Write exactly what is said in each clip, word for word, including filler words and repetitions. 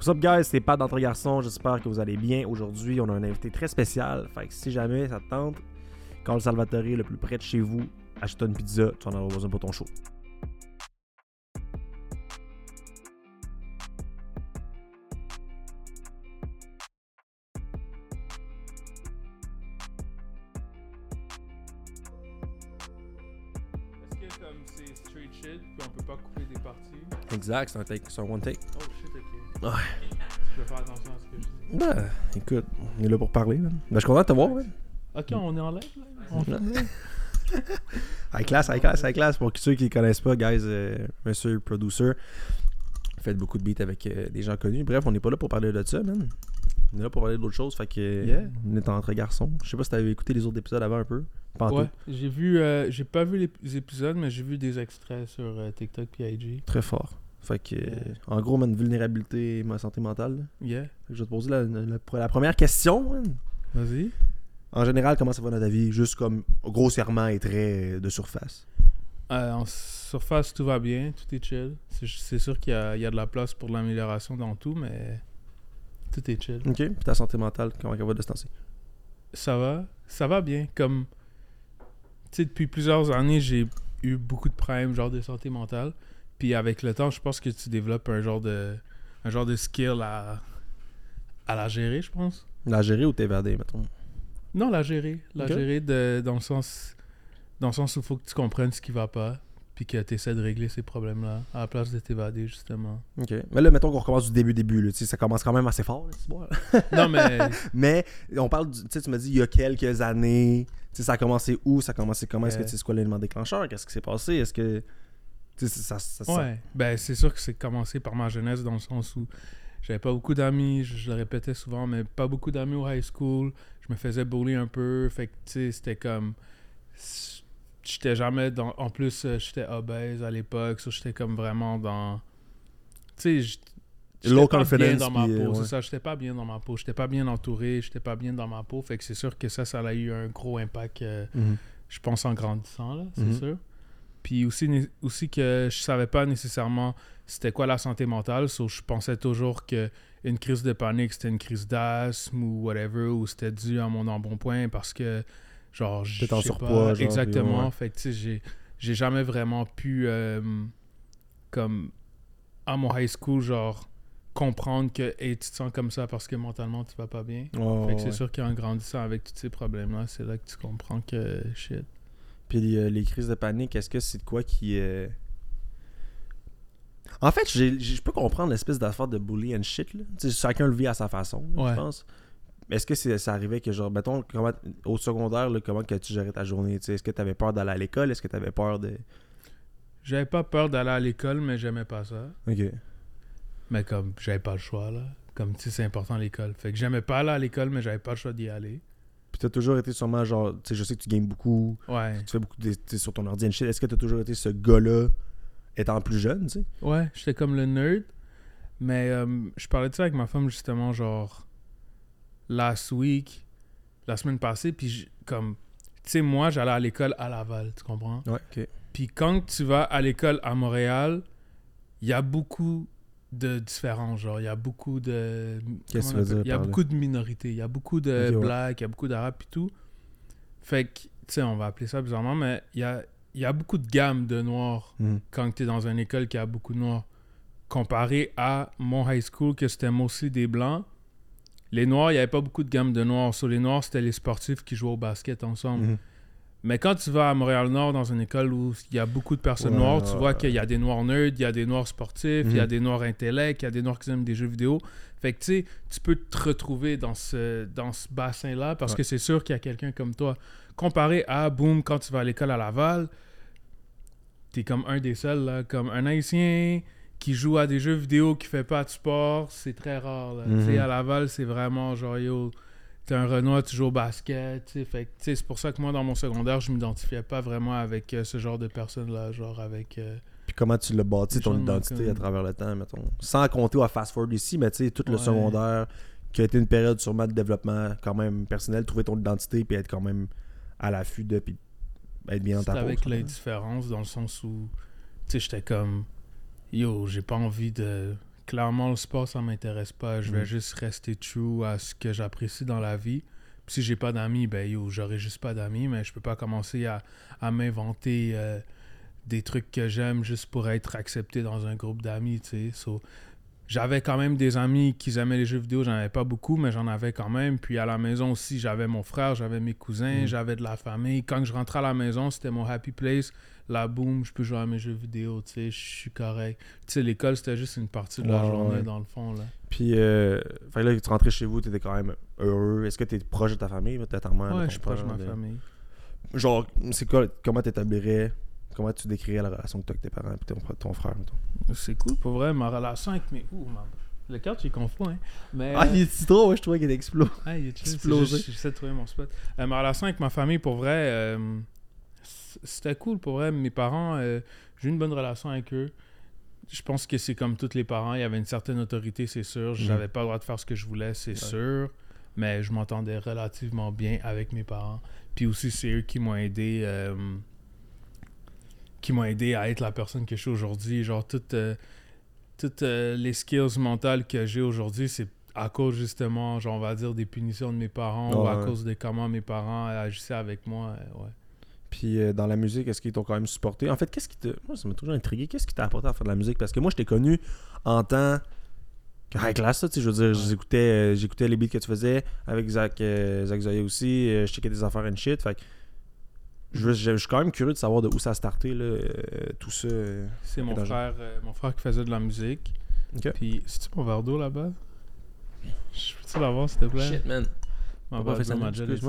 What's up guys, c'est Pat d'Entre Garçons, j'espère que vous allez bien. Aujourd'hui, on a un invité très spécial, fait que si jamais ça te tente, call le Salvatore le plus près de chez vous, achète une pizza, tu en auras besoin pour ton show. Est-ce que comme c'est straight shit, puis on peut pas couper des parties? Exact, c'est un take, c'est un one take. Oh shit, ok. Ouais. Je vais faire attention à ce que je dis. Ben, écoute, on est là pour parler. Ben, ben je suis content de te voir. Ben. Ok, on est en live. On fait High Klass, High Klass, High Klass. Pour ceux qui ne connaissent pas, guys, euh, monsieur le producer, faites beaucoup de beats avec euh, des gens connus. Bref, on n'est pas là pour parler de ça, man. On est là pour parler d'autres choses. Fait que, yeah. On est entre garçons. Je sais pas si tu avais écouté les autres épisodes avant un peu. Pantou. Ouais, j'ai vu, euh, j'ai pas vu les épisodes, mais j'ai vu des extraits sur euh, TikTok et I G. Très fort. Fait que, yeah. euh, en gros, man, vulnérabilité et ma santé mentale. Yeah. Fait que je vais te poser la, la, la, la première question, man. Vas-y. En général, comment ça va dans ta vie? Juste comme grossièrement et très de surface. Euh, en surface, tout va bien, tout est chill. C'est, c'est sûr qu'il y a, il y a de la place pour de l'amélioration dans tout, mais tout est chill. Ok. Puis ta santé mentale, comment elle va de ce temps-ci? Ça va. Ça va bien. Comme, tu sais, depuis plusieurs années, j'ai eu beaucoup de problèmes, genre de santé mentale. Puis avec le temps, je pense que tu développes un genre de un genre de skill à, à la gérer, je pense. La gérer ou t'évader, mettons? Non, la gérer. La okay. gérer de, dans le sens dans le sens où il faut que tu comprennes ce qui va pas puis que tu essaies de régler ces problèmes-là à la place de t'évader, justement. OK. Mais là, mettons qu'on recommence du début-début. Là, ça commence quand même assez fort, là, bon, là. Non, mais... mais on parle, tu sais, tu m'as dit il y a quelques années. T'sais, ça a commencé où? Ça a commencé comment? Est-ce que tu sais quoi l'élément déclencheur? Qu'est-ce qui s'est passé? Est-ce que... Ça, ça, ça. Ouais, ben c'est sûr que c'est commencé par ma jeunesse dans le sens où j'avais pas beaucoup d'amis, je, je le répétais souvent, mais pas beaucoup d'amis au high school, je me faisais bully un peu, fait que tu sais, c'était comme, j'étais jamais dans, en plus j'étais obèse à l'époque, so, j'étais comme vraiment dans, tu sais, j'étais pas bien dans ma peau, c'est ça, j'étais pas bien dans ma peau, j'étais pas bien entouré, j'étais pas bien dans ma peau, fait que c'est sûr que ça, ça a eu un gros impact, euh, mm-hmm. je pense en grandissant, là, c'est mm-hmm. sûr. Puis aussi, aussi que je savais pas nécessairement c'était quoi la santé mentale, so je pensais toujours que une crise de panique, c'était une crise d'asthme ou whatever, ou c'était dû à mon embonpoint parce que, genre, je sais surpoids, pas genre, exactement. Ouais. Fait que, tu sais, j'ai, j'ai jamais vraiment pu, euh, comme, à mon high school, genre, comprendre que hey, tu te sens comme ça parce que mentalement, tu vas pas bien. Oh, fait que ouais. C'est sûr qu'en grandissant avec tous ces problèmes-là, c'est là que tu comprends que shit. Puis les, les crises de panique, est-ce que c'est de quoi qui... Euh... En fait, j'ai, j'ai, je peux comprendre l'espèce d'affaire de bully and shit. Là. Chacun le vit à sa façon, là, ouais. Je pense. Est-ce que c'est, ça arrivait que, genre, mettons, comment, au secondaire, là, comment que tu gérais ta journée? T'sais, est-ce que tu avais peur d'aller à l'école? Est-ce que tu avais peur de... J'avais pas peur d'aller à l'école, mais j'aimais pas ça. OK. Mais comme, j'avais pas le choix, là. Comme, tu sais, c'est important l'école. Fait que j'aimais pas aller à l'école, mais j'avais pas le choix d'y aller. Puis t'as toujours été sûrement genre, tu sais, je sais que tu games beaucoup, ouais. Tu fais beaucoup de, sur ton ordi and shit. Est-ce que t'as toujours été ce gars-là étant plus jeune, tu sais? Ouais, j'étais comme le nerd, mais euh, je parlais de ça avec ma femme justement genre last week, la semaine passée, puis comme, tu sais, moi j'allais à l'école à Laval, tu comprends? Ouais, ok. Puis quand tu vas à l'école à Montréal, il y a beaucoup de différents genres, il y a beaucoup de qu'est-ce que dire, il y a beaucoup de minorités, il y a beaucoup de okay, blacks, il ouais. y a beaucoup d'arabes et tout. Fait que, tu sais, on va appeler ça bizarrement, mais il y a, il y a beaucoup de gamme de noirs mm. quand tu es dans une école qui a beaucoup de noirs. Comparé à mon high school, que c'était mostly des blancs, les noirs, il n'y avait pas beaucoup de gamme de noirs. Sur les noirs, c'était les sportifs qui jouaient au basket ensemble. Mm. Mais quand tu vas à Montréal-Nord, dans une école où il y a beaucoup de personnes ouais, noires, tu vois qu'il y a des noirs nerds, il y a des noirs sportifs, il mm-hmm. y a des noirs intellects, il y a des noirs qui aiment des jeux vidéo. Fait que tu sais, tu peux te retrouver dans ce, dans ce bassin-là parce ouais. que c'est sûr qu'il y a quelqu'un comme toi. Comparé à, boum, quand tu vas à l'école à Laval, t'es comme un des seuls, là, comme un Haïtien qui joue à des jeux vidéo, qui fait pas de sport, c'est très rare. Là. Mm-hmm. Tu sais, à Laval, c'est vraiment genre, yo... T'es un Renoir, tu joues au basket, tu sais, fait que, tu sais, c'est pour ça que moi, dans mon secondaire, je m'identifiais pas vraiment avec euh, ce genre de personnes-là, genre avec... Euh, Puis comment tu l'as bâti, ton identité comme... à travers le temps, mettons? Sans compter au fast-forward ici, mais tu sais, tout le ouais. secondaire, qui a été une période sûrement de développement quand même personnel, trouver ton identité, puis être quand même à l'affût de, puis être bien c'est dans ta peau. Avec l'indifférence, dans le sens où, tu sais, j'étais comme, yo, j'ai pas envie de... clairement, le sport, ça m'intéresse pas. Je vais mm. juste rester true à ce que j'apprécie dans la vie. Puis si j'ai pas d'amis, ben yo, j'aurai juste pas d'amis, mais je peux pas commencer à, à m'inventer euh, des trucs que j'aime juste pour être accepté dans un groupe d'amis, tu sais. So, j'avais quand même des amis qui aimaient les jeux vidéo, j'en avais pas beaucoup, mais j'en avais quand même. Puis à la maison aussi, j'avais mon frère, j'avais mes cousins, mm. j'avais de la famille. Quand je rentrais à la maison, c'était mon happy place. Là, boum, je peux jouer à mes jeux vidéo, tu sais, je suis correct. Tu sais, l'école, c'était juste une partie de la ouais, journée, ouais. dans le fond, là. Puis, euh, fait là, tu rentrais chez vous, tu étais quand même heureux. Est-ce que tu es proche de ta famille, peut-être ta mère? Ouais, je suis proche de ma famille. Genre, c'est quoi, comment tu établirais, comment tu décrirais la relation que tu as avec tes parents et ton, ton frère, mettons? C'est cool, pour vrai, ma relation avec mes... Ouh, man. Le cœur, tu es confus, hein. Mais, ah, il est trop, ouais, je trouvais qu'il explose. Ah, il est explosé. J'essaie de trouver mon spot. Euh, ma relation avec ma famille, pour vrai... Euh... C'était cool pour vrai. Mes parents, euh, j'ai eu une bonne relation avec eux. Je pense que c'est comme tous les parents, il y avait une certaine autorité, c'est sûr. Je n'avais mmh. pas le droit de faire ce que je voulais, c'est ouais. sûr. Mais je m'entendais relativement bien avec mes parents. Puis aussi, c'est eux qui m'ont aidé, euh, qui m'ont aidé à être la personne que je suis aujourd'hui. Genre, toutes, euh, toutes euh, les skills mentales que j'ai aujourd'hui, c'est à cause justement, genre, on va dire, des punitions de mes parents oh, ou à ouais. cause de comment mes parents agissaient avec moi. Euh, ouais. Puis euh, dans la musique, est-ce qu'ils t'ont quand même supporté? En fait, qu'est-ce qui te... Moi, ça m'a toujours intrigué. Qu'est-ce qui t'a apporté à faire de la musique? Parce que moi, je t'ai connu en tant que high class, tu sais, je veux dire, j'écoutais, euh, j'écoutais les beats que tu faisais avec Zach, euh, Zach Zoye aussi. Euh, je checkais des affaires and shit. Fait que je, je, je suis quand même curieux de savoir de où ça a starté, là, euh, tout ça. Euh, C'est mon frère, euh, mon frère qui faisait de la musique. Okay. Puis, c'est-tu mon verre d'eau là-bas? Je peux-tu l'avoir, s'il te plaît? Shit, man. Ma barre d'eau, ma gel est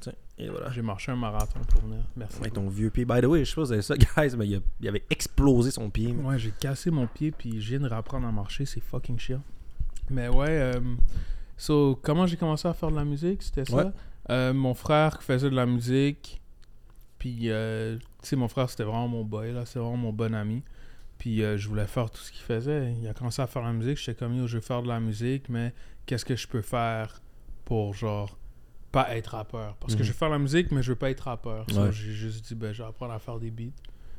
sèche. Et voilà. J'ai marché un marathon pour venir. Merci. Avec ouais, ton vieux pied. By the way, je sais pas si vous avez ça, guys, mais il, a, il avait explosé son pied. Mais... Ouais, j'ai cassé mon pied, puis je viens de réapprendre à marcher. C'est fucking chiant. Mais ouais, euh, so, comment j'ai commencé à faire de la musique, c'était ça. Ouais. Euh, mon frère qui faisait de la musique, puis, euh, tu sais, mon frère, c'était vraiment mon boy, là, c'est vraiment mon bon ami. Puis euh, je voulais faire tout ce qu'il faisait. Il a commencé à faire de la musique. J'étais comme, yo, je veux faire de la musique, mais qu'est-ce que je peux faire pour, genre, pas être rappeur, parce mm-hmm. que je veux faire la musique mais je veux pas être rappeur. Ouais. J'ai juste dit ben je vais apprendre à faire des beats,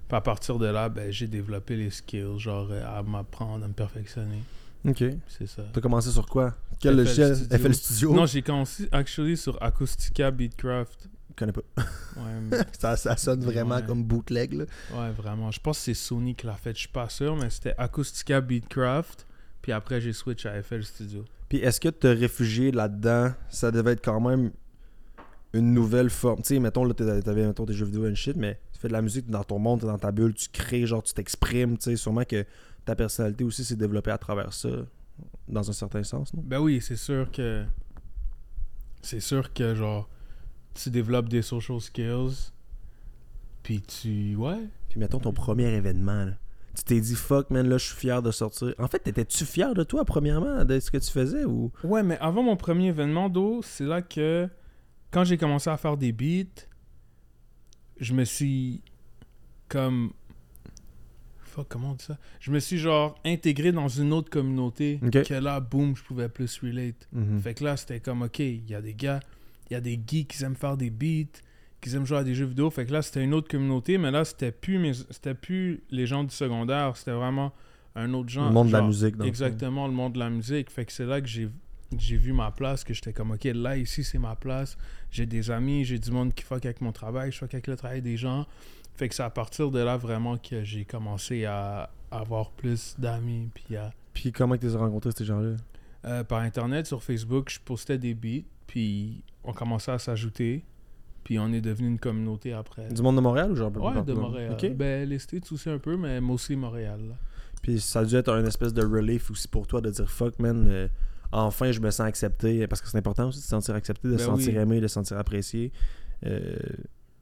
puis à partir de là ben j'ai développé les skills, genre à m'apprendre, à me perfectionner. Ok, c'est ça. T'as commencé sur quoi? Quel logiciel? F L Studio? Non, j'ai commencé actually sur Acoustica Beatcraft. Je connais pas. Ouais, mais... ça, ça sonne vraiment ouais. comme bootleg là. Ouais, vraiment, je pense que c'est Sony qui l'a fait, je suis pas sûr, mais c'était Acoustica Beatcraft, puis après j'ai switch à F L Studio. Puis est-ce que te réfugier là-dedans, ça devait être quand même une nouvelle forme? Tu sais, mettons, là, t'avais, mettons, tes jeux vidéo and shit, mais tu fais de la musique, t'es dans ton monde, t'es dans ta bulle, tu crées, genre, tu t'exprimes, tu sais, sûrement que ta personnalité aussi s'est développée à travers ça, dans un certain sens, non? Ben oui, c'est sûr que, c'est sûr que, genre, tu développes des social skills, puis tu, ouais. Puis mettons, ton premier événement, là. Tu t'es dit, fuck, man, là, je suis fier de sortir. En fait, étais-tu fier de toi, premièrement, de ce que tu faisais, ou... Ouais, mais avant mon premier événement, d'eau, c'est là que... Quand j'ai commencé à faire des beats, je me suis comme... Fuck, comment on dit ça? Je me suis genre intégré dans une autre communauté okay. que là, boum, je pouvais plus relate. Mm-hmm. Fait que là, c'était comme, OK, il y a des gars, il y a des geeks qui aiment faire des beats, qui aiment jouer à des jeux vidéo. Fait que là, c'était une autre communauté, mais là, c'était plus, mes... c'était plus les gens du secondaire, c'était vraiment un autre genre. Le monde genre, de la musique. Donc. Exactement, le monde de la musique. Fait que c'est là que j'ai... j'ai vu ma place, que j'étais comme, OK, là, ici, c'est ma place. J'ai des amis, j'ai du monde qui fuck avec mon travail, je fuck avec le travail des gens. Fait que c'est à partir de là, vraiment, que j'ai commencé à avoir plus d'amis. Puis, à... puis comment tu les as rencontrés, ces gens-là? Euh, par Internet, sur Facebook, je postais des beats, puis on commençait à s'ajouter. Puis on est devenu une communauté après. Du monde de Montréal ou genre? Ouais, de Montréal. Okay. Ben, les States aussi un peu, mais mostly Montréal. Là. Puis ça a dû être une espèce de relief aussi pour toi de dire « fuck, man euh... ». Enfin, je me sens accepté, parce que c'est important aussi de se sentir accepté, de ben se sentir oui. aimé, de se sentir apprécié. Euh,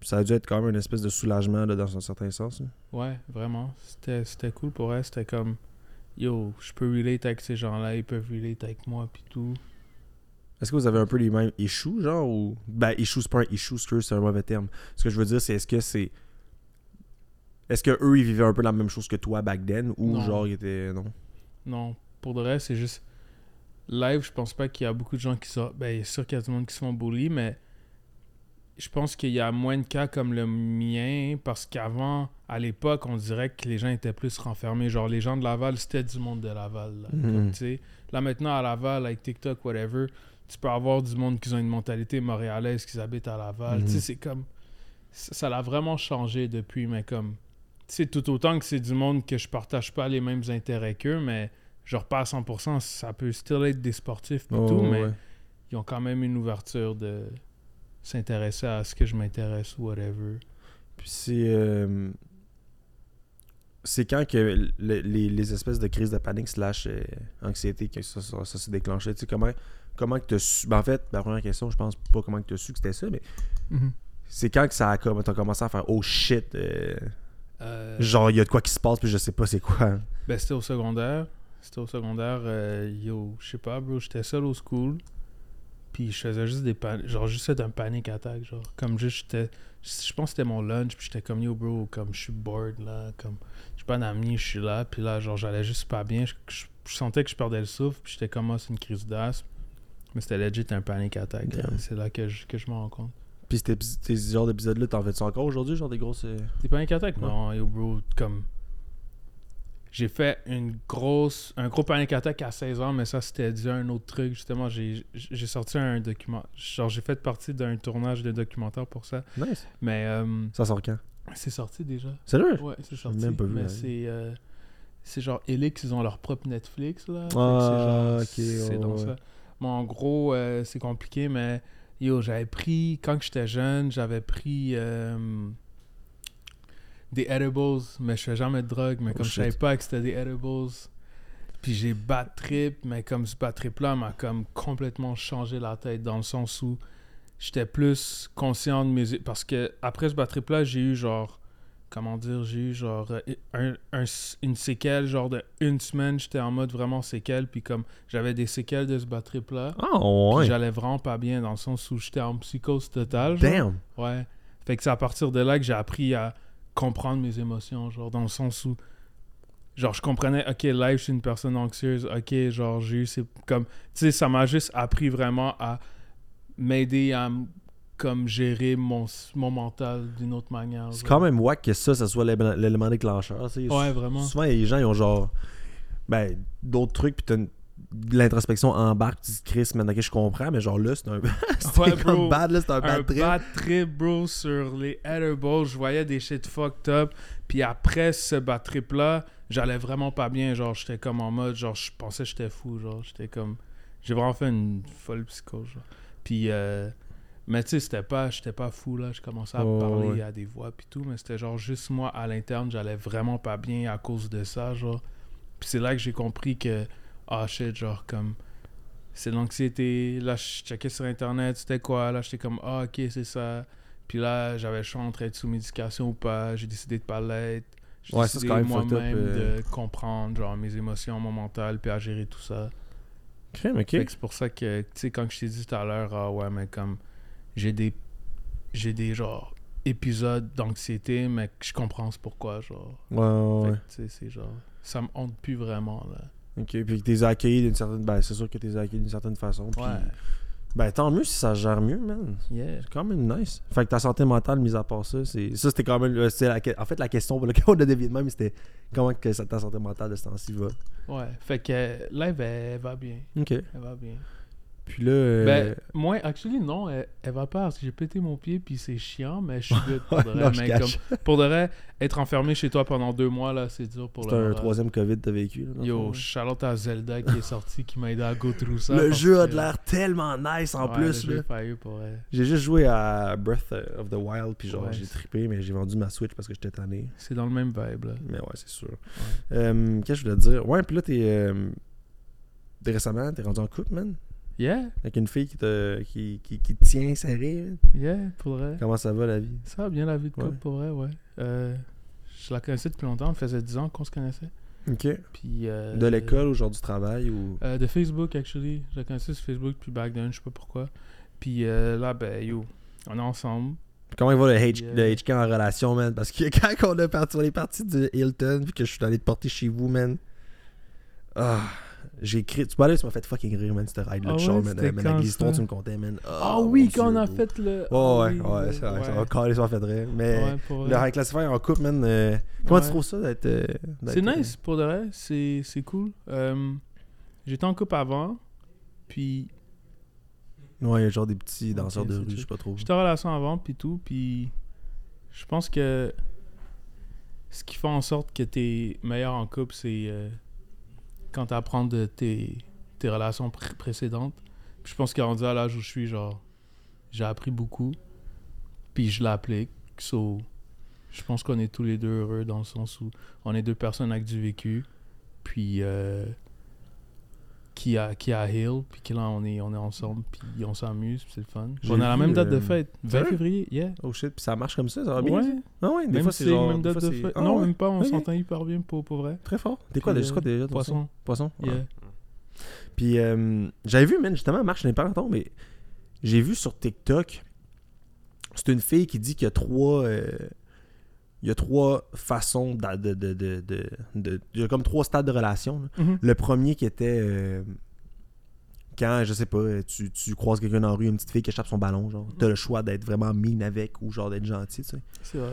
ça a dû être quand même une espèce de soulagement là, dans un certain sens. Hein. Ouais, vraiment. C'était, c'était cool pour elle. C'était comme, yo, je peux relate avec ces gens-là, ils peuvent relate avec moi, puis tout. Est-ce que vous avez un peu les mêmes issues, genre, ou... Ben, issues, c'est pas un issue, c'est un mauvais terme. Ce que je veux dire, c'est est-ce que c'est... Est-ce que eux ils vivaient un peu la même chose que toi back then, ou non. genre, ils étaient... Non, non. Pour de vrai, c'est juste... Live, je pense pas qu'il y a beaucoup de gens qui sortent. Ben, il est sûr qu'il y a du monde qui se font bully, mais je pense qu'il y a moins de cas comme le mien, parce qu'avant, à l'époque, on dirait que les gens étaient plus renfermés. Genre, les gens de Laval, c'était du monde de Laval. Là, mm-hmm. comme, tu sais, là maintenant, à Laval, avec TikTok, whatever, tu peux avoir du monde qui ont une mentalité montréalaise, qui habitent à Laval. Mm-hmm. Tu sais, c'est comme... Ça, ça l'a vraiment changé depuis, mais comme... Tu sais, tout autant que c'est du monde que je partage pas les mêmes intérêts qu'eux, mais genre pas à cent pour cent, ça peut still être des sportifs et oh, tout, ouais. mais ils ont quand même une ouverture de... s'intéresser à ce que je m'intéresse ou whatever. Puis c'est... Euh, c'est quand que le, les, les espèces de crises de panique slash euh, anxiété que ça, ça, ça s'est déclenché. Tu sais, comment, comment que tu as su... Ben, en fait, ma première question, je pense pas comment que tu as su que c'était ça, mais mm-hmm. c'est quand que ça a comme, t'as commencé à faire « Oh shit! Euh, » euh... Genre, il y a de quoi qui se passe, puis je sais pas c'est quoi. Ben, c'était au secondaire. C'était au secondaire. Euh, yo, je sais pas, bro, j'étais seul au school. Puis je faisais juste des pan- genre juste un panic attack, genre comme juste j'étais je pense que c'était mon lunch, puis j'étais comme yo bro, comme je suis bored là, comme j'ai pas d'amis, je suis là, puis là genre j'allais juste pas bien, je, je, je sentais que je perdais le souffle, puis j'étais comme ah, c'est une crise d'asthme, mais c'était legit un panic attack. Okay. Là, c'est là que je que je m'en rends compte. Puis c'était ces genres d'épisodes là, t'en fais ça encore aujourd'hui, genre des grosses des panic attacks? Ouais. Non yo bro, comme j'ai fait une grosse, un gros panic attack à seize ans, mais ça, c'était déjà un autre truc. Justement, j'ai, j'ai sorti un documentaire. Genre, j'ai fait partie d'un tournage de documentaire pour ça. Nice. Mais, euh, ça sort quand? C'est sorti déjà. Sérieux? Ouais, c'est sorti. J'ai même pas vu. Mais c'est, euh, c'est genre Elix, ils ont leur propre Netflix, là. Ah, c'est genre, ok. C'est oh, donc ouais. ça. Bon, en gros, euh, c'est compliqué, mais yo, j'avais pris, quand j'étais jeune, j'avais pris... Euh, des Adderballs, mais je fais jamais de drogue, mais oh comme shit. Je savais pas que c'était des Adderballs, puis j'ai bad trip, mais comme ce bad trip là m'a comme complètement changé la tête, dans le sens où j'étais plus conscient de mes, parce que après ce bad trip là j'ai eu genre comment dire j'ai eu genre un, un, une séquelle genre de une semaine, j'étais en mode vraiment séquelle, puis comme j'avais des séquelles de ce bad trip là oh, ouais. j'allais vraiment pas bien, dans le sens où j'étais en psychose totale genre. Damn. Ouais, fait que c'est à partir de là que j'ai appris à comprendre mes émotions, genre dans le sens où genre je comprenais ok live je suis une personne anxieuse, ok genre j'ai eu c'est comme tu sais ça m'a juste appris vraiment à m'aider à comme gérer mon, mon mental d'une autre manière. C'est genre. Quand même wack que ça ça soit l'é- l'élément déclencheur, c'est ouais vraiment souvent les gens ils ont genre ben d'autres trucs puis t'as une... l'introspection embarque, tu dis Chris, maintenant que je comprends, mais genre là, c'est un, c'était ouais, comme bro, bad, là, c'est un bad un trip. Un bad trip, bro, sur les Adderballs, je voyais des shit fucked up, puis après ce bad trip-là, j'allais vraiment pas bien, genre j'étais comme en mode, genre je pensais que j'étais fou, genre j'étais comme, j'ai vraiment fait une folle psychose, genre. Puis, euh... mais tu sais, c'était pas, j'étais pas fou, là, je commençais à oh, parler ouais. à des voix, puis tout, mais c'était genre juste moi, à l'interne, j'allais vraiment pas bien à cause de ça, genre, puis c'est là que j'ai compris que ah shit, genre comme c'est l'anxiété, là je checkais sur internet c'était quoi, là j'étais comme ah ok c'est ça, puis là j'avais le choix entre être sous médication ou pas, j'ai décidé de pas l'être, j'ai ouais, décidé moi-même euh... de comprendre genre mes émotions, mon mental, puis à gérer tout ça. Okay, okay. Fait que c'est pour ça que tu sais quand je t'ai dit tout à l'heure ah ouais mais comme j'ai des j'ai des genre épisodes d'anxiété mais je comprends c'est pourquoi genre ouais, ouais, ouais. tu sais c'est genre ça me honte plus vraiment là. Ok, puis que t'es accueilli d'une certaine... Ben, c'est sûr que t'es accueilli d'une certaine façon. Puis... Ouais. Ben, tant mieux si ça gère mieux, man. Yeah. C'est quand même nice. Fait que ta santé mentale, mise à part ça, c'est... Ça, c'était quand même... C'est la... En fait, la question pour laquelle on a dévié de même, c'était comment que ta santé mentale de ce temps-ci va. Ouais, fait que live, elle va bien. Ok. Elle va bien. Puis là... Euh... Ben, moi, actually, non, elle, elle va pas parce que j'ai pété mon pied, puis c'est chiant, mais je suis good pour de vrai. non, mais comme, pour de vrai, être enfermé chez toi pendant deux mois, là, c'est dur pour c'est le moral. C'est un troisième COVID t'as vécu. Là, yo, shout-out à Zelda qui est sortie, qui m'a aidé à go through ça. Le jeu a de l'air tellement nice en ouais, plus. Le jeu là. Eu pour elle. J'ai juste joué à Breath of the Wild, puis genre, ouais, j'ai trippé, mais j'ai vendu ma Switch parce que j'étais tanné. C'est dans le même vibe, là. Mais ouais, c'est sûr. Ouais. Euh, qu'est-ce que je voulais te dire? Ouais, puis là, t'es... Euh... T'es récemment, t'es rendu en couple, man? Yeah. Avec une fille qui te, qui, qui, qui te tient serré. Yeah, pour vrai. Comment ça va la vie? Ça va bien la vie de couple, ouais. Pour vrai, ouais. Euh, je la connaissais depuis longtemps, on faisait dix ans qu'on se connaissait. Ok. Puis, euh, de l'école ou genre du travail ou... Euh, de Facebook, actually. Je la connaissais sur Facebook depuis back then, je sais pas pourquoi. Puis euh, là, ben yo, on est ensemble. Comment il va le, H- yeah. le H K en relation, man? Parce que quand on est parti, on est parti du Hilton, puis que je suis allé te porter chez vous, man. Ah... J'ai écrit. Tu parlais, tu m'as fait fucking rire, man, cette ride-là. Ah ouais, man, man, man, avec l'histoire, tu me contais, man. Ah oh, oh, oui, quand Dieu, on a bro. fait le. Oh, ouais, oui, ouais, c'est vrai. Ça va carrer, ça m'a fait rire. Mais ouais, le High Klassified en couple, man. Euh, comment ouais. tu trouves ça d'être. Euh, d'être c'est nice, euh... pour de vrai. C'est, c'est cool. Um, j'étais en couple avant, puis. Ouais, il y a genre des petits danseurs okay, de rue, je sais pas trop. J'étais en relation avant, puis tout, puis. Je pense que. Ce qui fait en sorte que t'es meilleur en couple, c'est. Euh... quand tu apprends de tes, tes relations pr- précédentes. Puis je pense qu'à rendu à l'âge où je suis, genre, j'ai appris beaucoup, puis je l'applique. So, je pense qu'on est tous les deux heureux dans le sens où on est deux personnes avec du vécu, puis euh, qui a qui a heal, puis que là, on est, on est ensemble, puis on s'amuse, puis c'est le fun. On a la même date euh... de fête, vingt février, yeah. Oh shit, puis ça marche comme ça, ça va bien? Ouais. Ah ouais, des même fois c'est, c'est genre... Même date fois, de fête. Ah, non, ouais. même pas, on okay. s'entend hyper bien pour, pour vrai. Très fort. T'es quoi, euh, quoi déjà? Poisson. Sens? Poisson? Yeah. Ouais. Puis euh, j'avais vu, man, justement, marche, je n'ai pas longtemps, mais j'ai vu sur TikTok, c'est une fille qui dit qu'il y a trois... Euh, il y a trois façons de... de, de, de, de, de il y a comme trois stades de relation. Mm-hmm. Le premier qui était... Euh, quand, je sais pas, tu, tu croises quelqu'un dans la rue, une petite fille qui échappe son ballon, genre. Mm-hmm. T'as le choix d'être vraiment mine avec ou genre d'être gentil, tu sais. C'est vrai.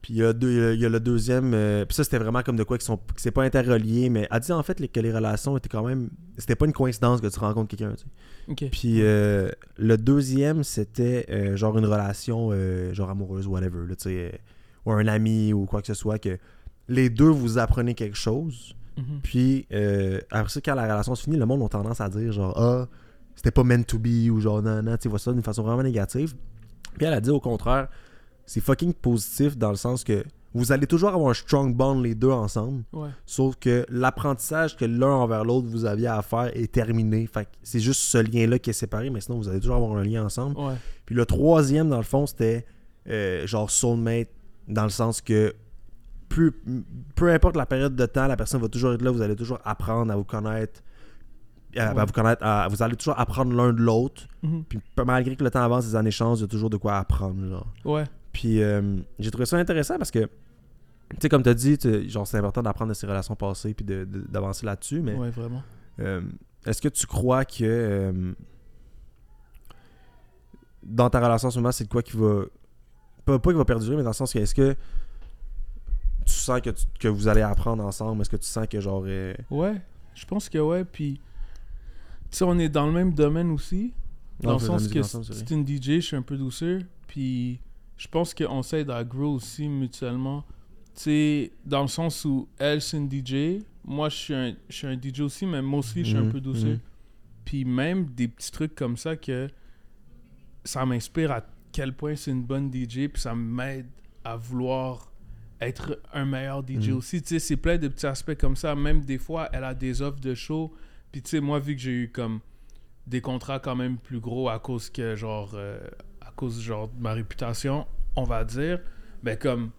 Puis il y a, deux, il y a le deuxième... Euh, puis ça, c'était vraiment comme de quoi qui sont... C'est pas interrelié, mais elle dit en fait que les relations étaient quand même... C'était pas une coïncidence que tu rencontres quelqu'un, tu sais. Okay. Puis euh, le deuxième, c'était euh, genre une relation euh, genre amoureuse ou whatever, là, tu sais... Euh, ou un ami ou quoi que ce soit, que les deux vous apprenez quelque chose. Mm-hmm. Puis euh, après ça, quand la relation se finit, le monde a tendance à dire genre « Ah, c'était pas meant to be » ou genre « Non, non », tu vois ça d'une façon vraiment négative. Puis elle a dit au contraire, c'est fucking positif dans le sens que vous allez toujours avoir un strong bond les deux ensemble, ouais. Sauf que l'apprentissage que l'un envers l'autre vous aviez à faire est terminé. Fait que c'est juste ce lien-là qui est séparé, mais sinon vous allez toujours avoir un lien ensemble. Ouais. Puis le troisième, dans le fond, c'était euh, genre « soulmate », dans le sens que peu, peu importe la période de temps, la personne va toujours être là, vous allez toujours apprendre à vous connaître, à, ouais. à vous connaître, à, vous allez toujours apprendre l'un de l'autre. Mm-hmm. Puis malgré que le temps avance, les années changent, il y a toujours de quoi apprendre, genre. Ouais. Puis euh, j'ai trouvé ça intéressant parce que, tu sais, comme tu as dit, genre c'est important d'apprendre de ses relations passées puis de, de, d'avancer là-dessus, mais ouais, vraiment. Euh, est-ce que tu crois que euh, dans ta relation en ce moment, c'est de quoi qui va Pas, pas qu'il va perdurer, mais dans le sens que est-ce que tu sens que, tu, que vous allez apprendre ensemble? Est-ce que tu sens que genre... Euh... Ouais, je pense que ouais, puis tu sais, on est dans le même domaine aussi, dans non, le sens que ensemble, c'est, c'est une D J, je suis un peu douceur, puis je pense qu'on s'aide à grow aussi mutuellement, tu sais, dans le sens où elle, c'est une D J, moi, je suis un, je suis un D J aussi, mais moi aussi, je suis mmh, un peu douceur, mmh. Puis même des petits trucs comme ça que ça m'inspire à quel point c'est une bonne D J, puis ça m'aide à vouloir être un meilleur D J mmh. aussi. Tu sais, c'est plein de petits aspects comme ça. Même des fois, elle a des offres de show. Puis tu sais, moi, vu que j'ai eu comme des contrats quand même plus gros à cause que genre, euh, à cause genre de ma réputation, on va dire, ben comme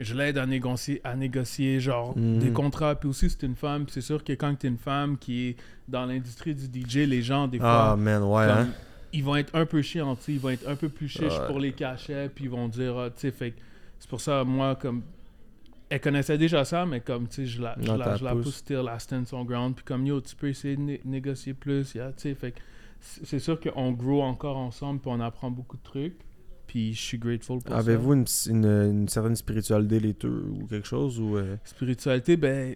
je l'aide à négocier, à négocier genre mmh. des contrats. Puis aussi, c'est une femme. Puis c'est sûr que quand t'es une femme qui est dans l'industrie du D J, les gens, des fois... Ah, man, ouais, comme, hein? Ils vont être un peu chiants, ils vont être un peu plus chiches ouais. pour les cachets, puis ils vont dire, ah, tu sais, fait c'est pour ça, moi, comme, elle connaissait déjà ça, mais comme, tu sais, je la, je non, la, je la pousse, tire la stand son ground, puis comme, yo, tu peux essayer de né- négocier plus, yeah, tu sais, fait c'est sûr qu'on grow encore ensemble, puis on apprend beaucoup de trucs, puis je suis grateful pour Avez-vous ça. Avez-vous une, une, une certaine spiritualité, les deux, ou quelque chose, ou... Euh... Spiritualité, ben...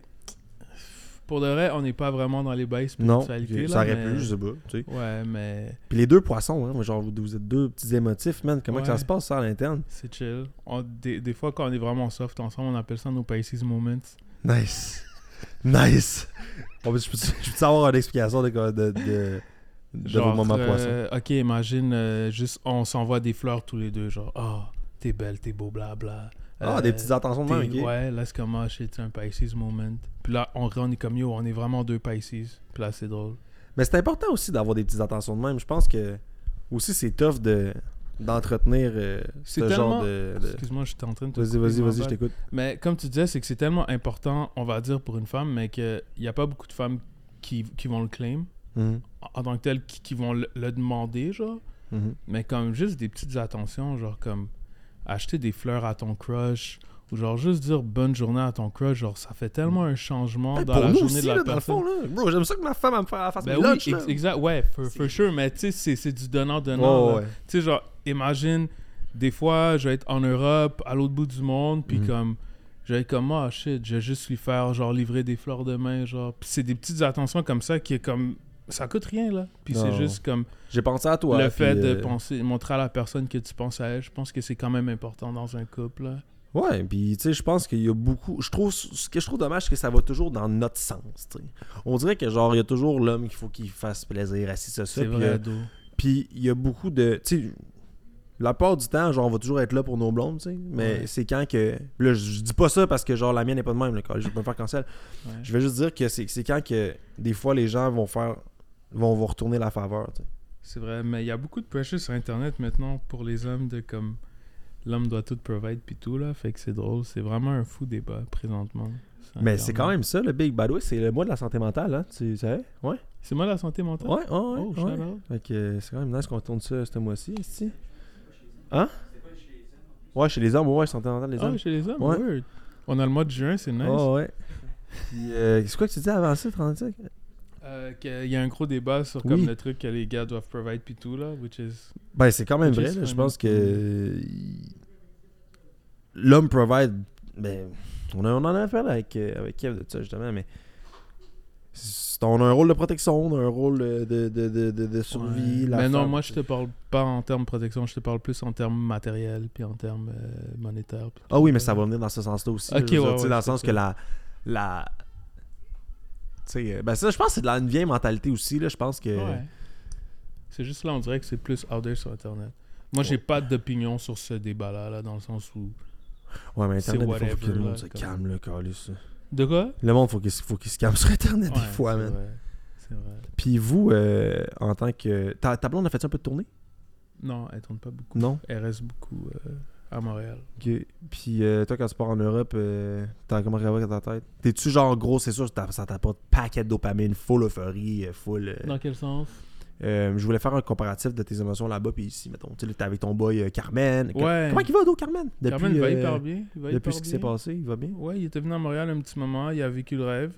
Pour de vrai, on n'est pas vraiment dans les bails spiritualité. Non, ça aurait mais... pu, je sais pas. Tu sais. Ouais, mais... Puis les deux poissons, hein, genre vous, vous êtes deux petits émotifs, man. Comment ouais. que ça se passe, ça, à l'interne? C'est chill. On, des, des fois, quand on est vraiment soft ensemble, on appelle ça nos Pisces Moments. Nice. Nice. Bon, je peux savoir une explication de, de, de, de genre, vos moments euh, poissons. OK, imagine, euh, juste on s'envoie des fleurs tous les deux, genre « Oh, t'es belle, t'es beau, blabla. » Ah, euh, des petites attentions de même, OK. Ouais, là, c'est comme « Ah, shit, c'est un Pisces Moment. » Puis là, on, on est comme « Yo, on est vraiment deux Pisces. » Puis là, c'est drôle. Mais c'est important aussi d'avoir des petites attentions de même. Je pense que, aussi, c'est tough de, d'entretenir euh, ce tellement... genre de, de... Excuse-moi, j'étais en train de te Vas-y, vas-y, vas-y, je t'écoute. Mais comme tu disais, c'est que c'est tellement important, on va dire, pour une femme, mais qu'il n'y a pas beaucoup de femmes qui, qui vont le claim, mm-hmm. en, en tant que telles, qui, qui vont le, le demander, genre. Mm-hmm. Mais comme juste des petites attentions, genre comme... acheter des fleurs à ton crush ou genre juste dire bonne journée à ton crush, genre ça fait tellement un changement ben, dans la journée aussi, de la là, personne. Dans le fond, là. Bro, j'aime ça que ma femme elle me fasse ben mes oui, lunch, ex- exact, ouais, for, for sure, mais tu sais, c'est, c'est du donnant-donnant. Oh, ouais. Tu sais, genre, imagine, des fois, je vais être en Europe, à l'autre bout du monde, puis mm. comme, je vais être comme, ah oh, shit, je vais juste lui faire, genre, livrer des fleurs demain, genre. Puis c'est des petites attentions comme ça qui est comme, ça coûte rien, là. Puis non. C'est juste comme... J'ai pensé à toi. Le puis, fait de euh... penser, montrer à la personne que tu penses à elle, je pense que c'est quand même important dans un couple, là. Ouais, puis tu sais, je pense qu'il y a beaucoup... Je trouve, ce que je trouve dommage, c'est que ça va toujours dans notre sens, tu sais. On dirait que, genre, il y a toujours l'homme qu'il faut qu'il fasse plaisir, assis ça, ça. C'est vrai, ado. Puis il y a beaucoup de... Tu sais, la part du temps, genre, on va toujours être là pour nos blondes, tu sais. Mais ouais. C'est quand que... Là, je dis pas ça parce que, genre, la mienne n'est pas de même, là, je vais pas me faire cancel. Ouais. Je vais juste dire que c'est, c'est quand que, des fois, les gens vont faire... vont vous retourner la faveur, tu sais. C'est vrai, mais il y a beaucoup de pressure sur Internet maintenant pour les hommes de, comme... L'homme doit tout provide pis tout, là. Fait que c'est drôle. C'est vraiment un fou débat, présentement. C'est mais c'est quand même ça, le Big Bad Way. C'est le mois de la santé mentale, hein. Tu savais? Ouais. C'est le mois de la santé mentale? Ouais, ouais, oh, ouais. ouais. Fait que c'est quand même nice qu'on tourne ça ce mois-ci, ici. Hein? C'est pas chez les hommes. Ouais, chez les hommes. Ouais, santé mentale, les hommes. Ah, chez les hommes, ouais. Weird. On a le mois de juin, c'est nice. Oh, ouais. Puis, euh, c'est quoi que tu dis avant ça, trente-cinq? Euh, qu'il y a un gros débat sur comme oui. le truc que les gars doivent provide pis tout là, which is... Ben c'est quand même vrai, là. Je pense que l'homme provide, ben on, a, on en a affaire avec, avec Kev de ça justement, mais c'est, on a un rôle de protection, on a un rôle de, de, de, de, de survie. Ouais. La mais femme, non, moi je te parle pas en termes de protection, je te parle plus en termes matériels puis en termes euh, monétaires. Ah oui, mais ça va venir dans ce sens-là aussi. Okay, là, ouais, ouais, ouais, dans le sens ça. Que la... la ben ça je pense que c'est de la, une vieille mentalité aussi là, je pense que ouais. C'est juste là on dirait que c'est plus out there sur Internet. Moi j'ai ouais. pas d'opinion sur ce débat là, là dans le sens où ouais mais Internet il faut que le monde se calme le calice. De quoi? Le monde faut qu'il faut qu'il se calme sur Internet ouais, des fois man. Vrai. C'est vrai. Puis vous euh, en tant que ta, ta blonde a fait un peu de tournée? Non, elle tourne pas beaucoup. Non. Elle reste beaucoup euh, à Montréal. Okay. Puis euh, toi, quand tu pars en Europe, euh, t'as comment réveillé ta tête? T'es-tu genre gros, c'est sûr, ça t'apporte paquet de dopamine, full euphorie, full... Euh... Dans quel sens? Euh, je voulais faire un comparatif de tes émotions là-bas puis ici, mettons. Tu sais, t'es avec ton boy euh, Carmen. Ouais. Comment il va, Ado, Carmen? Depuis, Carmen, il va euh, hyper bien. Il va depuis hyper ce qui bien. S'est passé, il va bien? Ouais, il était venu à Montréal un petit moment, il a vécu le rêve.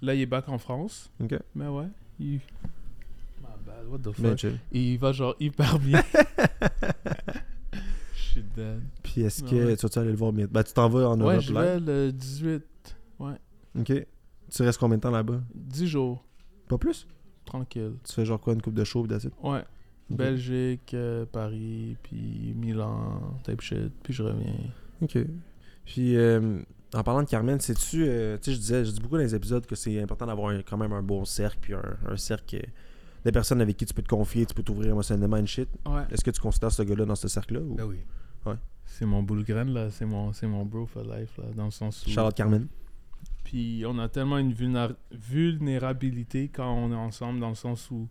Là, il est back en France. OK. Mais ouais, il... My bad, what the fuck? Et il va genre hyper bien. Puis est-ce que ouais. tu vas aller le voir? Ben, tu t'en vas en Europe. Ouais, je vais le dix-huit. Ouais. OK. Tu restes combien de temps là-bas? dix jours. Pas plus? Tranquille. Tu fais genre quoi? Une coupe de show, d'assez? Ouais. Okay. Belgique, euh, Paris, puis Milan, type shit, puis je reviens. OK. Puis euh, en parlant de Carmen, sais-tu... Euh, tu sais, je disais, je dis beaucoup dans les épisodes que c'est important d'avoir un, quand même un bon cercle, puis un, un cercle... des personnes avec qui tu peux te confier, tu peux t'ouvrir émotionnellement une shit. Ouais. Est-ce que tu considères ce gars-là dans ce cercle-là? Ou... Ben oui. Ouais. C'est mon boule graine, là. C'est mon, c'est mon bro for life, là. Dans le sens où... Charlotte Carmen. Puis on a tellement une vulna... vulnérabilité quand on est ensemble, dans le sens où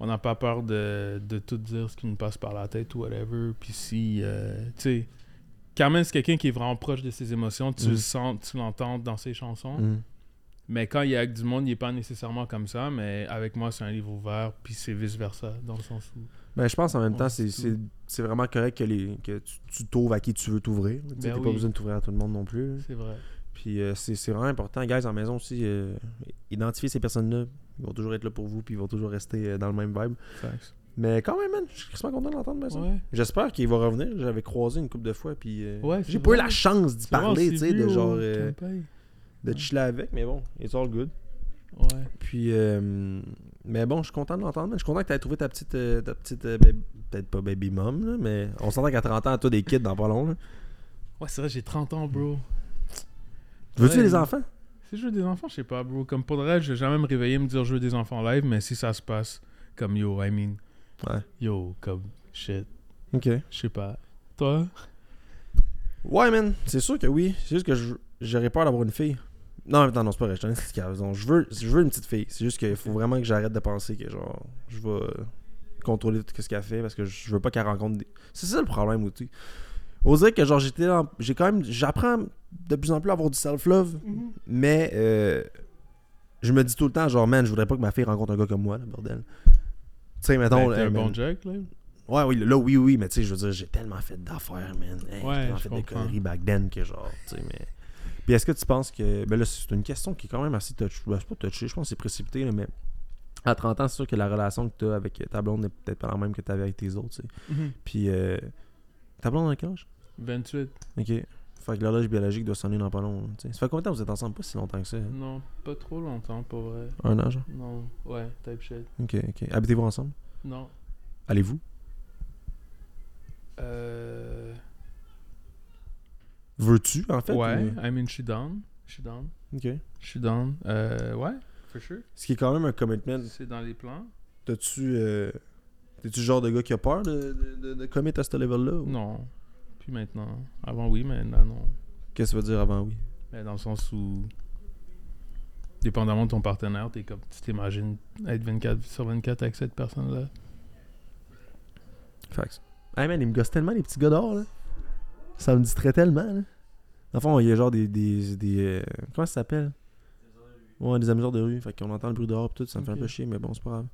on n'a pas peur de, de tout dire ce qui nous passe par la tête ou whatever. Puis si... Euh, tu sais, Carmen, c'est quelqu'un qui est vraiment proche de ses émotions. Tu mm. le sens, tu l'entends dans ses chansons. Mm. Mais quand il est avec du monde, il n'est pas nécessairement comme ça, mais avec moi, c'est un livre ouvert, puis c'est vice-versa, dans le sens où... Ben, je pense en même temps, c'est, c'est, c'est vraiment correct que, les, que tu, tu t'ouvres à qui tu veux t'ouvrir. Ben tu n'as oui. pas besoin de t'ouvrir à tout le monde non plus. C'est vrai. Puis euh, c'est, c'est vraiment important. Guys, en maison aussi, euh, identifiez ces personnes-là. Ils vont toujours être là pour vous, puis ils vont toujours rester euh, dans le même vibe. Thanks. Mais quand même, man, je suis extrêmement content d'entendre ben, ça. Ouais. J'espère qu'il va revenir. J'avais croisé une couple de fois, puis euh, ouais, j'ai vrai. Pas eu la chance d'y c'est parler, tu sais, de genre... Euh, de chiller avec, mais bon, it's all good. Ouais. Puis, euh, mais bon, je suis content de l'entendre. Je suis content que tu aies trouvé ta petite, euh, ta petite euh, baby, peut-être pas baby mom, là, mais on s'entend qu'à trente ans, t'as des kids dans pas long. Là. Ouais, c'est vrai, j'ai trente ans, bro. Veux-tu ouais, des enfants? Si je veux des enfants, je sais pas, bro. Comme pour le reste, je vais jamais me réveiller et me dire je veux des enfants live, mais si ça se passe, comme yo, I mean. Ouais. Yo, comme shit. Ok. Je sais pas. Toi? Ouais, man, c'est sûr que oui. C'est juste que je, j'aurais peur d'avoir une fille. Non, attends, non, c'est pas vrai, je veux, je veux une petite fille. C'est juste qu'il faut vraiment que j'arrête de penser que genre je vais contrôler tout ce qu'elle fait parce que je veux pas qu'elle rencontre des... C'est ça le problème aussi. On dirait que genre j'étais dans... j'ai quand même j'apprends de plus en plus à avoir du self-love, mm-hmm. mais euh, je me dis tout le temps genre man, je voudrais pas que ma fille rencontre un gars comme moi, là, bordel. Tu sais mettons ben, t'es euh, un man... bon Jack là. Ouais, oui, là, oui, oui, mais tu sais, je veux dire, j'ai tellement fait d'affaires, man. Hey, ouais, j'ai tellement fait comprends. des conneries back then que genre, tu sais, mais. Puis est-ce que tu penses que. Ben là, c'est une question qui est quand même assez touchée. Ben, c'est pas touchée, je pense que c'est précipité, là, mais à trente ans, c'est sûr que la relation que tu as avec ta blonde n'est peut-être pas la même que tu avais avec tes autres, tu sais. Mm-hmm. Puis, euh, ta blonde a quel âge? vingt-huit. Ok. Fait que l'horloge biologique doit sonner dans pas long. T'sais. Ça fait combien de temps que vous êtes ensemble? Pas si longtemps que ça. Hein? Non, pas trop longtemps, pas vrai. Un an, genre? Non, ouais, type shit. Ok, ok. Habitez-vous ensemble? Non. Allez-vous? Euh... Veux-tu, en fait? Ouais, ou... I mean, je suis down. Je suis down. Ok. Je suis down. Euh, ouais, for sure. Ce qui est quand même un commitment. C'est dans les plans. T'as-tu... Euh... T'es-tu le genre de gars qui a peur de, de, de, de commit à ce level-là? Ou... Non. Puis maintenant. Avant oui, maintenant non. Qu'est-ce que ça veut dire avant oui? Ben, dans le sens où, dépendamment de ton partenaire, t'es comme, tu t'imagines être vingt-quatre sur vingt-quatre avec cette personne-là. Facts. Hey man, ils me gossent tellement les petits gars dehors, là. Ça me distrait tellement, là. Dans le fond, il y a genre des... des, des euh, comment ça s'appelle? Ouais, des amuseurs de rue. Fait qu'on entend le bruit dehors pis tout, ça me okay. fait un peu chier, mais bon, c'est pas grave.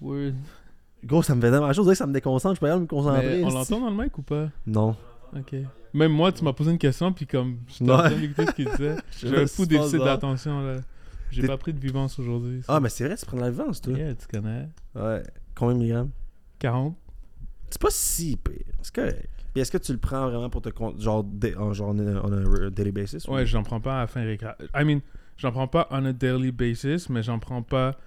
Word. Gros, ça me fait tellement chose, ça me déconcentre, je peux pas me concentrer. Mais on l'entend dans le mic ou pas? Non. Ok. Même moi, tu m'as posé une question, puis comme je t'ai en train d'écouter ce qu'il disait, j'avais un fou déficit d'attention, là. J'ai T'es... pas pris de Vivance aujourd'hui. Ça. Ah, mais c'est vrai, tu prends de la Vivance, toi. Yeah, tu connais. Ouais. Combien de milligrammes? quarante. C'est pas si pire. C'est correct. Puis est-ce que tu le prends vraiment pour te. Con... Genre, dé... on, genre, on a un daily basis? Ou... Ouais, j'en prends pas à fin récré. I mean, j'en prends pas on a daily basis, mais j'en prends pas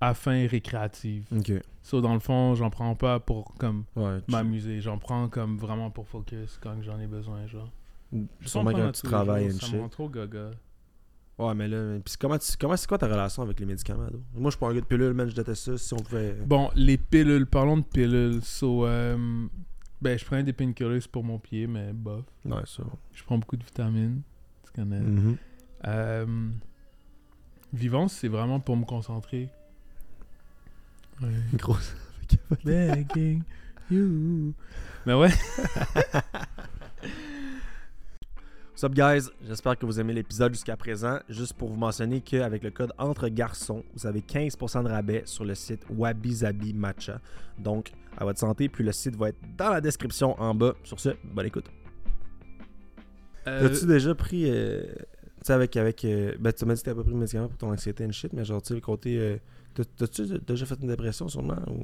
à fin récréative. OK. So, dans le fond, j'en prends pas pour comme ouais, m'amuser. J'en prends comme vraiment pour focus quand j'en ai besoin, genre. Sûrement quand tu travailles une shit. Ça me rend trop gaga. Ouais, mais là... Puis comment, tu, comment c'est quoi ta relation avec les médicaments, là? Moi, je prends un gars de pilules, man, je déteste ça, si on pouvait... Bon, les pilules, parlons de pilules. So, euh, ben, je prends des painkillers pour mon pied, mais bof. Ouais, ça. Je prends beaucoup de vitamines, tu connais. Mm-hmm. Euh, Vivance, c'est vraiment pour me concentrer. Ouais. Grosse. Begging you. Mais ouais. What's up, guys? J'espère que vous aimez l'épisode jusqu'à présent. Juste pour vous mentionner qu'avec le code Entre Garçons, vous avez quinze pour cent de rabais sur le site Wabi Zabi Matcha. Donc, à votre santé. Puis le site va être dans la description en bas. Sur ce, bonne écoute. Euh... As-tu déjà pris. Euh, tu sais, avec. avec euh, ben, tu m'as dit que tu n'as pas pris de médicaments pour ton anxiété and shit, mais genre, tu sais, le côté. Euh, T'as-tu déjà fait une dépression, sûrement? Ou...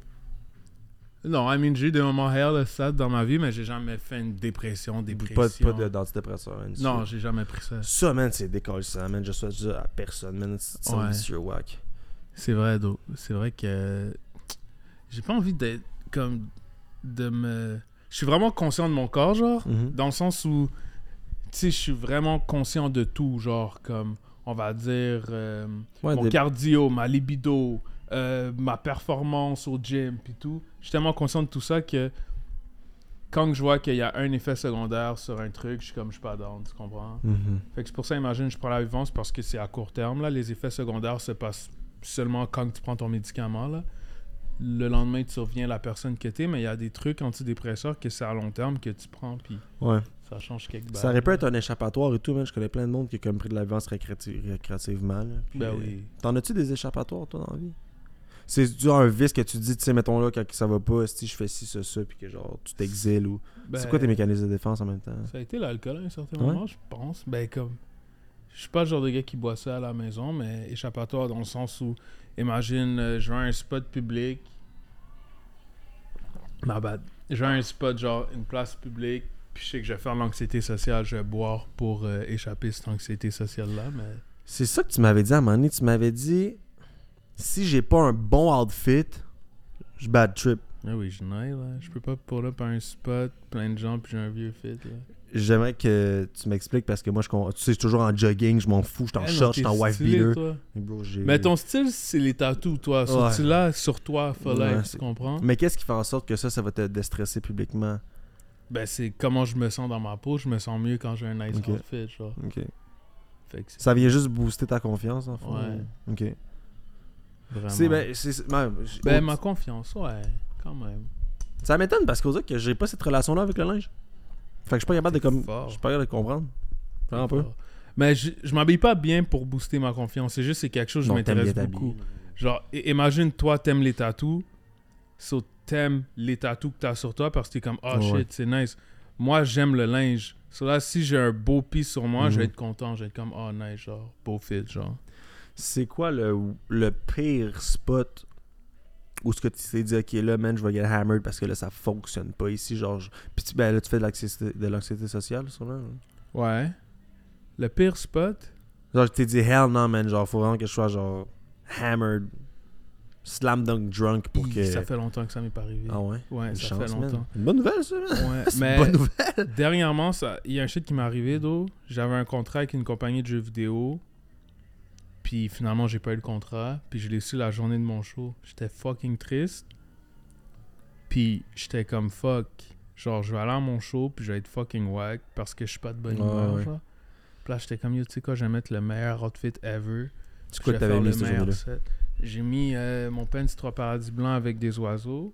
Non, I mean, j'ai eu des moments hell de sad dans ma vie, mais j'ai jamais fait une dépression, dépression. Pas, pas d'antidépresseur. Hein, non, j'ai jamais pris ça. Ça, man, c'est décollissant, man. Je souhaite ça à personne, man. C'est ouais. Monsieur whack. C'est vrai, Do. C'est vrai que j'ai pas envie d'être comme... de me... Je suis vraiment conscient de mon corps, genre, mm-hmm. dans le sens où, tu sais, je suis vraiment conscient de tout, genre, comme... on va dire, euh, ouais, mon des... cardio, ma libido, euh, ma performance au gym, puis tout. Je suis tellement conscient de tout ça que quand je vois qu'il y a un effet secondaire sur un truc, je suis comme, je suis pas down, tu comprends? Mm-hmm. Fait que c'est pour ça, imagine, je prends la Vivance parce que c'est à court terme, là. Les effets secondaires se passent seulement quand tu prends ton médicament, là. Le lendemain, tu reviens à la personne que t'es, mais il y a des trucs antidépresseurs que c'est à long terme que tu prends, puis... Ouais. Ça change quelque chose. Ça aurait pu être un échappatoire et tout, man. Je connais plein de monde qui a comme pris de la Vivance récréative, récréativement. Là. Puis, ben oui. Euh, t'en as-tu des échappatoires, toi, dans la vie? C'est du un vice que tu dis, tu sais, mettons là, quand ça va pas, si je fais ci, ça, ça, puis que genre, tu t'exiles ou. Ben, c'est quoi tes mécanismes de défense en même temps? Ça a été l'alcool à un certain ouais. moment, je pense. Ben, comme. Je suis pas le genre de gars qui boit ça à la maison, mais échappatoire dans le sens où, imagine, euh, je vais à un spot public. Ma bad. Je vais à un spot, genre, une place publique. Puis je sais que je vais faire l'anxiété sociale, je vais boire pour euh, échapper à cette anxiété sociale-là, mais... C'est ça que tu m'avais dit à un moment donné. Tu m'avais dit, si j'ai pas un bon outfit, je bad trip. Ah oui, je n'ai, là. Je peux pas pour là par un spot, plein de gens, puis j'ai un vieux fit, là. J'aimerais que tu m'expliques, parce que moi, je tu sais, je suis toujours en jogging, je m'en fous, je suis en hey, short, je suis en wife beater. Mais ton style, c'est les tattoos, toi. Ce ouais. style-là, sur toi, fallait, ouais, tu comprends? Mais qu'est-ce qui fait en sorte que ça, ça va te déstresser publiquement? Ben, c'est comment je me sens dans ma peau. Je me sens mieux quand j'ai un nice okay. outfit, genre. OK. Fait que ça vient juste booster ta confiance, en fait. Ouais. OK. Vraiment. C'est, ben, c'est, ben, ben, ma confiance, ouais. Quand même. Ça m'étonne parce qu'au dire que j'ai pas cette relation-là avec le linge. Fait que je suis pas capable de, comme, je suis pas capable de comprendre. Vraiment un peu. Mais je, je m'habille pas bien pour booster ma confiance. C'est juste c'est quelque chose que je non, m'intéresse beaucoup. Genre, imagine, toi, t'aimes les tattoos. So, t'aimes les tattoos que t'as sur toi parce que t'es comme « Oh shit, ouais. c'est nice. » Moi, j'aime le linge. So là, si j'ai un beau pis sur moi, mm-hmm. je vais être content. Je vais être comme « Oh nice, genre, beau fit, genre. » C'est quoi le, le pire spot où ce que tu t'es dit « Ok, là, man, je vais get hammered parce que là, ça fonctionne pas ici. » genre je... Puis tu, ben, là, tu fais de l'anxiété, de l'anxiété sociale, sur là. Hein? Ouais. Le pire spot? Genre, je t'ai dit « Hell non, man, genre, faut vraiment que je sois genre hammered. » Slam dunk drunk pour que... Ça fait longtemps que ça m'est pas arrivé. Ah ouais? Ouais, une ça chance, fait longtemps. Man. Une bonne nouvelle, ça, man. Ouais, c'est mais une bonne nouvelle. Dernièrement, il y a un shit qui m'est arrivé, d'eau. J'avais un contrat avec une compagnie de jeux vidéo. Puis finalement, j'ai pas eu le contrat. Puis je l'ai su la journée de mon show. J'étais fucking triste. Puis j'étais comme fuck. Genre, je vais aller à mon show, puis je vais être fucking whack parce que je suis pas de bonne humeur. Ouais, ouais. Puis là, j'étais comme, yo, tu sais quoi, je vais mettre le meilleur outfit ever. C'est quoi que t'avais mis ce jour-là? J'ai mis euh, mon pencil trois paradis blancs avec des oiseaux.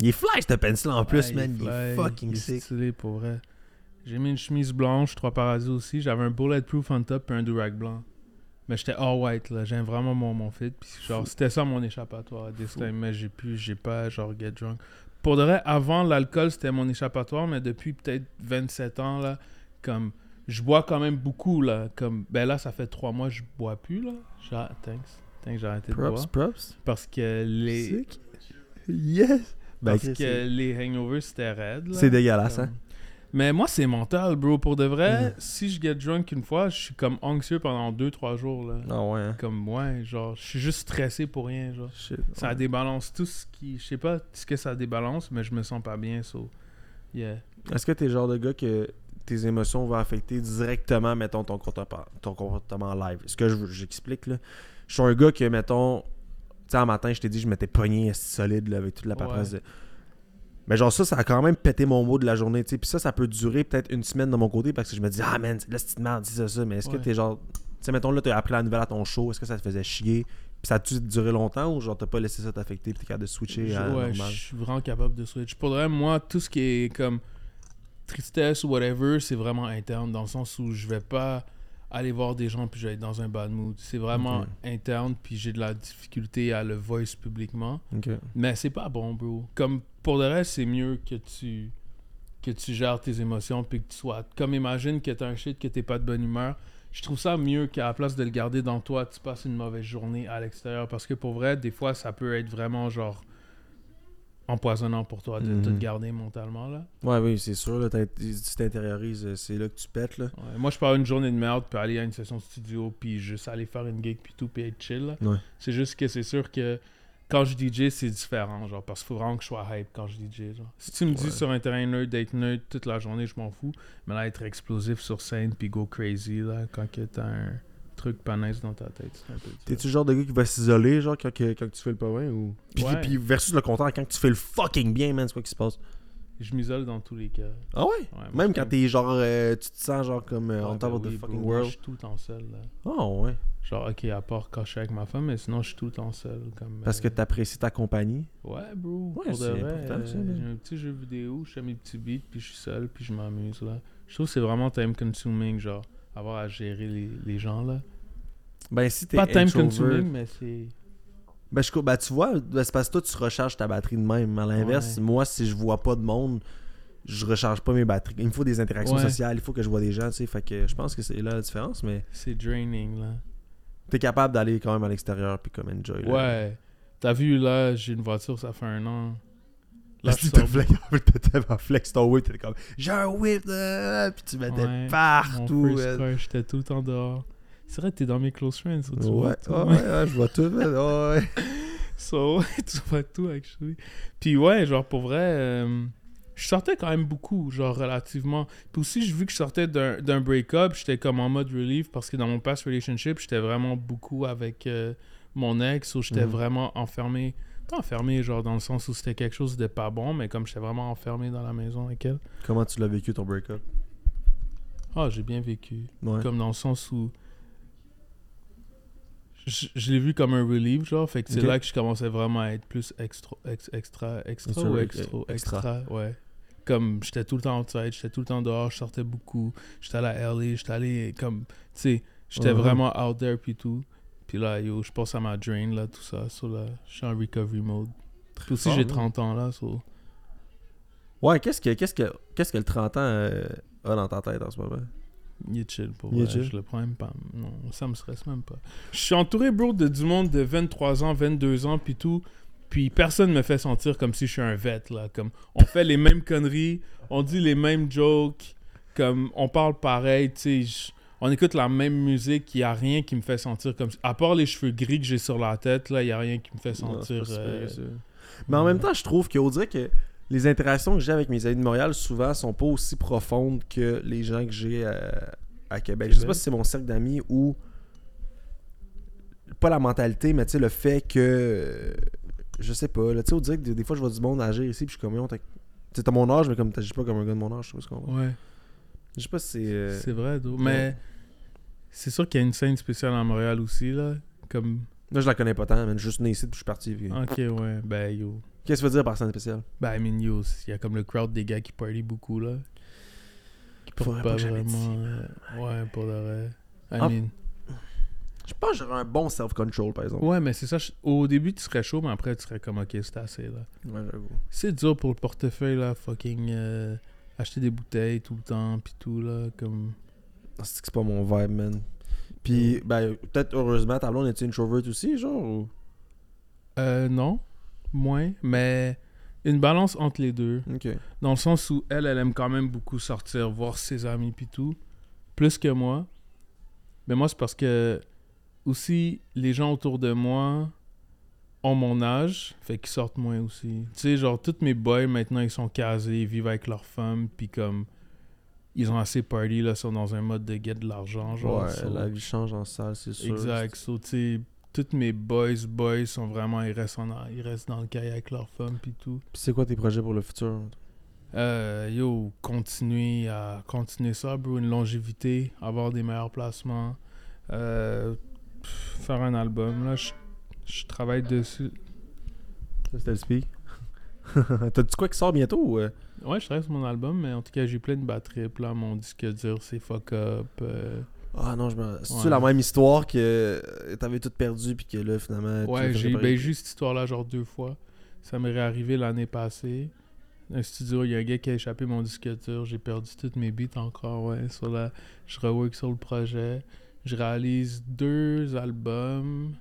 Il est fly, ce pencil-là, en plus, ouais, man. Il est, il est fucking il est sick. Stylé, pour vrai. J'ai mis une chemise blanche, trois paradis aussi. J'avais un bulletproof on top et un do-rag blanc. Mais j'étais all white, là. J'aime vraiment mon, mon fit. Puis genre, c'était ça mon échappatoire à this time. Mais j'ai pu, j'ai pas, genre, get drunk. Pour de vrai, avant, l'alcool, c'était mon échappatoire. Mais depuis peut-être vingt-sept ans, là, comme... Je bois quand même beaucoup, là. Comme, ben là, ça fait trois mois que je bois plus, là. Genre, thanks. Que j'ai arrêté props, de boire. Props. Parce que les... Sick. Yes! Parce ben, que c'est... les hangovers, c'était raide. Là. C'est dégueulasse, comme... hein? Mais moi, c'est mental, bro. Pour de vrai, mm. si je get drunk une fois, je suis comme anxieux pendant deux trois jours, là. Ah ouais, hein? Comme, ouais, genre, je suis juste stressé pour rien, genre. Shit, ça ouais. débalance tout ce qui... Je sais pas ce que ça débalance, mais je me sens pas bien, so... Yeah. Est-ce que t'es le genre de gars que... tes émotions vont affecter directement, mettons, ton comportement, ton comportement live. Ce que je, j'explique, là, je suis un gars que, mettons, tu sais, un matin, je t'ai dit, je m'étais pogné solide là, avec toute la paperasse. Ouais. De... Mais genre ça, ça a quand même pété mon mot de la journée, tu sais. Puis ça, ça peut durer peut-être une semaine de mon côté parce que je me dis, ah man, là, c'est une merde, dis ça, ça. Mais est-ce ouais. que t'es genre, tu sais, mettons, là, t'as appris la nouvelle à ton show, est-ce que ça te faisait chier? Puis ça a-tu duré longtemps ou genre t'as pas laissé ça t'affecter puis t'es capable de switcher je, à ouais, normal? Je suis vraiment capable de switch. Pour vrai, moi, tout ce qui est comme... tristesse ou whatever, c'est vraiment interne dans le sens où je vais pas aller voir des gens puis je vais être dans un bad mood. C'est vraiment okay. interne puis j'ai de la difficulté à le voice publiquement. Okay. Mais c'est pas bon, bro. Comme pour le reste, c'est mieux que tu que tu gères tes émotions puis que tu sois... Comme imagine que t'as un shit, que t'es pas de bonne humeur. Je trouve ça mieux qu'à la place de le garder dans toi, tu passes une mauvaise journée à l'extérieur parce que pour vrai, des fois, ça peut être vraiment genre... empoisonnant pour toi de mm-hmm. te garder mentalement là. Ouais oui c'est sûr là, tu t'intériorises, c'est là que tu pètes là. Ouais, moi je pars une journée de merde puis aller à une session studio puis juste aller faire une gig puis tout puis être chill là. Ouais. C'est juste que c'est sûr que quand je D J c'est différent genre parce qu'il faut vraiment que je sois hype quand je D J genre. Si tu me dis ouais. sur un terrain neutre d'être neutre toute la journée je m'en fous mais là être explosif sur scène puis go crazy là quand que t'as un truc pas nice dans ta tête. C'est un peu t'es-tu le genre de gars qui va s'isoler, genre, quand, que, quand tu fais le pas bien ou... Puis, ouais. puis versus le contraire, quand tu fais le fucking bien, man, c'est quoi qui se passe? Je m'isole dans tous les cas. Ah ouais? ouais Même quand t'es genre, euh, tu te sens genre comme euh, ah, on ben top of oui, the fucking bro, world? Je suis tout le temps seul, là. Ah oh, ouais? Genre, ok, à part quand je suis avec ma femme, mais sinon je suis tout le temps seul. Comme, Parce euh... que t'apprécies ta compagnie? Ouais, bro. Ouais, pour c'est de vrai, important, euh, ça, mais... j'ai un petit jeu vidéo, je fais mes petits beats, puis je suis seul, puis je m'amuse, là. Je trouve que c'est vraiment time-consuming, genre. Avoir à gérer les, les gens, là. Ben, si t'es pas time consuming, mais c'est... Ben, je, ben tu vois, ben, c'est parce que toi, tu recharges ta batterie de même. À l'inverse, ouais. moi, si je vois pas de monde, je recharge pas mes batteries. Il me faut des interactions ouais. sociales, il faut que je vois des gens, tu sais. Fait que je pense que c'est là la différence, mais... C'est draining, là. T'es capable d'aller quand même à l'extérieur puis comme enjoy, là. Ouais. T'as vu, là, j'ai une voiture, ça fait un an... Là, si t'as flex, flex ton whip, t'es comme j'ai un whip, euh, puis tu mettais ouais, partout. Mon first car, j'étais tout le temps dehors. C'est vrai, t'es dans mes close friends, so, tu ouais, vois tout. Ouais, ouais, je vois tout, ouais. So, tu vois tout, actually. Puis ouais, genre pour vrai, euh, je sortais quand même beaucoup, genre relativement. Puis aussi, j'ai vu que je sortais d'un, d'un break-up, j'étais comme en mode relief parce que dans mon past relationship, j'étais vraiment beaucoup avec euh, mon ex, où j'étais mm. vraiment enfermé. Pas enfermé, genre dans le sens où c'était quelque chose de pas bon, mais comme j'étais vraiment enfermé dans la maison avec elle. Comment tu l'as vécu ton break-up? Ah, j'ai bien vécu. Ouais. Comme dans le sens où je, je l'ai vu comme un relief, genre, fait que c'est okay. là que je commençais vraiment à être plus extra, ex, extra, extra ou extro, extra, extra, ouais. Comme j'étais tout le temps outside, j'étais tout le temps dehors, je sortais beaucoup, j'étais allé à L A, j'étais allé comme, tu sais, j'étais uh-huh. vraiment out there puis tout. Puis là, yo, je pense à ma drain, là, tout ça. So là, je suis en recovery mode. Puis aussi, fort, j'ai hein. trente ans là. So... Ouais, qu'est-ce que, qu'est-ce, que, qu'est-ce que le trente ans euh, a dans ta tête en ce moment? Il est chill, pour vrai. Je le prends même pas. Non, ça me stresse même pas. Je suis entouré, bro, de du monde de vingt-trois ans, vingt-deux ans, puis tout. Puis personne me fait sentir comme si je suis un vet, là. Comme, on fait les mêmes conneries, on dit les mêmes jokes, comme, on parle pareil, tu sais. On écoute la même musique, il n'y a rien qui me fait sentir comme... À part les cheveux gris que j'ai sur la tête, là, il n'y a rien qui me fait sentir... Non, c'est euh... super, mais en ouais. même temps, je trouve qu'on dirait que les interactions que j'ai avec mes amis de Montréal, souvent, sont pas aussi profondes que les gens que j'ai à, à Québec. Je sais pas si c'est mon cercle d'amis ou... Pas la mentalité, mais tu sais, le fait que... Je sais pas. Tu sais, on dirait que des fois, je vois du monde agir ici, puis je suis comme... Tu sais, t'as mon âge, mais comme t'agis pas comme un gars de mon âge, je sais pas ce qu'on voit. Ouais. Je sais pas si c'est... Euh... C'est vrai, d'où. Mais ouais. c'est sûr qu'il y a une scène spéciale à Montréal aussi, là. Comme... Là, je la connais pas tant, mais je suis juste né ici, puis je suis parti. Puis... Ok, ouais, ben yo. Qu'est-ce que tu veux dire par scène spéciale? Ben, I mean, yo, il y a comme le crowd des gars qui party beaucoup, là. Qui portent pas vraiment... Dit, ouais, pour de vrai. I ah, mean... Je pense que j'aurais un bon self-control, par exemple. Ouais, mais c'est ça. Je... Au début, tu serais chaud, mais après, tu serais comme, ok, c'est assez, là. Ouais, j'avoue. C'est dur pour le portefeuille, là, fucking... Euh... Acheter des bouteilles tout le temps, pis tout, là, comme... C'est que c'est pas mon vibe, man. Pis, ben, peut-être, heureusement, ta blonde, es-tu introvert aussi, genre, ou... Euh, non. Moins. Mais une balance entre les deux. OK. Dans le sens où, elle, elle aime quand même beaucoup sortir, voir ses amis, pis tout. Plus que moi. Mais moi, c'est parce que, aussi, les gens autour de moi ont mon âge, fait qu'ils sortent moins aussi. Tu sais, genre, tous mes boys, maintenant, ils sont casés, ils vivent avec leurs femmes, puis comme, ils ont assez party, là, sont dans un mode de get de l'argent, genre. Ouais, so... la vie change en salle, c'est sûr. Exact, so, tu sais, tous mes boys, boys, sont vraiment, ils restent, en... ils restent dans le cahier avec leurs femmes, puis tout. Puis c'est quoi tes projets pour le futur? Euh, yo, continuer à... Continuer ça, bro, une longévité, avoir des meilleurs placements, euh, pff, faire un album, là, je... Je travaille dessus. Ça, c'était le speak. T'as-tu quoi qui sort bientôt? Euh? Ouais, je travaille sur mon album, mais en tout cas, j'ai plein de batteries. Là, mon disque dur, c'est fuck up. Euh... Ah non, je me. C'est-tu ouais. la même histoire que t'avais tout perdu, puis que là, finalement. Ouais, j'ai ben, juste cette histoire-là, genre deux fois. Ça m'est réarrivé l'année passée. Un studio, il y a un gars qui a échappé mon disque dur. J'ai perdu toutes mes beats encore. Ouais, sur la... Je rework sur le projet. Je réalise deux albums.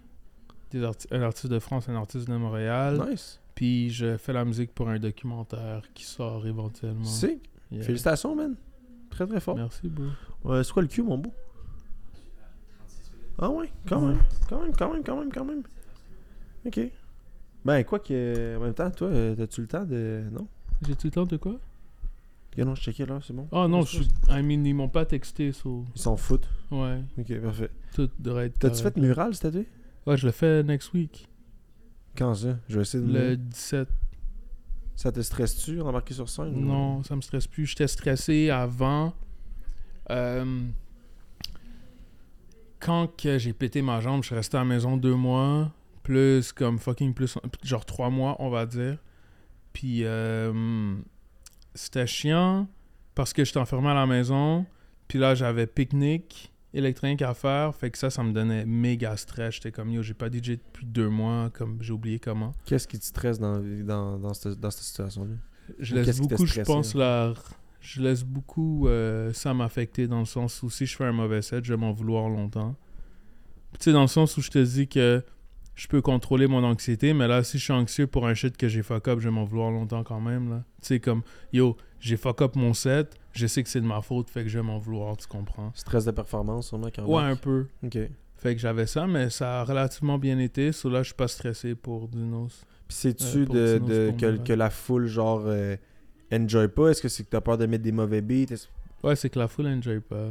Arti- un artiste de France, un artiste de Montréal. Nice. Puis je fais la musique pour un documentaire qui sort éventuellement. Sick. Yeah. Félicitations, man. Très, très fort. Merci, bro. Euh, c'est quoi le cul, mon beau? Ah ouais, quand ouais. même. Quand même, quand même, quand même, quand même. OK. Ben, quoi que... En même temps, toi, t'as-tu le temps de... Non? J'ai-tu le temps de quoi? Yeah, non, je checkais là, c'est bon. Ah oh, non, je suis... I mean, ils m'ont pas texté, so... Ils s'en foutent? Ouais. OK, parfait. Tout devrait être... T'as-tu correct. Fait mural, cette année? Ouais, je le fais next week. Quand ça? Je vais essayer de... Le dix-sept. Ça te stresse-tu, d'embarquer sur scène? Non, ou... ça me stresse plus. J'étais stressé avant. Euh... Quand que j'ai pété ma jambe, je suis resté à la maison deux mois. Plus comme fucking plus... Genre trois mois, on va dire. Puis euh... c'était chiant parce que j'étais enfermé à la maison. Puis là, j'avais pique-nique électronique à faire, fait que ça, ça me donnait méga stress. J'étais comme, yo, j'ai pas D J depuis deux mois, comme j'ai oublié comment. Qu'est-ce qui te stresse dans, dans, dans, cette, dans cette situation-là? Je laisse beaucoup, stressé, je pense, là? La... Je laisse beaucoup euh, ça m'affecter dans le sens où si je fais un mauvais set, je vais m'en vouloir longtemps. Tu sais, dans le sens où je te dis que je peux contrôler mon anxiété, mais là, si je suis anxieux pour un shit que j'ai fuck up, je vais m'en vouloir longtemps quand même, là. Tu sais, comme, yo, j'ai fuck up mon set, je sais que c'est de ma faute, fait que je vais m'en vouloir, tu comprends? Stress de performance, sûrement, quand même. Ouais, un peu. OK. Fait que j'avais ça, mais ça a relativement bien été, so là, je suis pas stressé pour Dinos. Puis sais-tu euh, de, Dinos, de, que, que la foule, genre, euh, enjoy pas? Est-ce que c'est que t'as peur de mettre des mauvais beats? Est-ce... Ouais, c'est que la foule enjoy pas.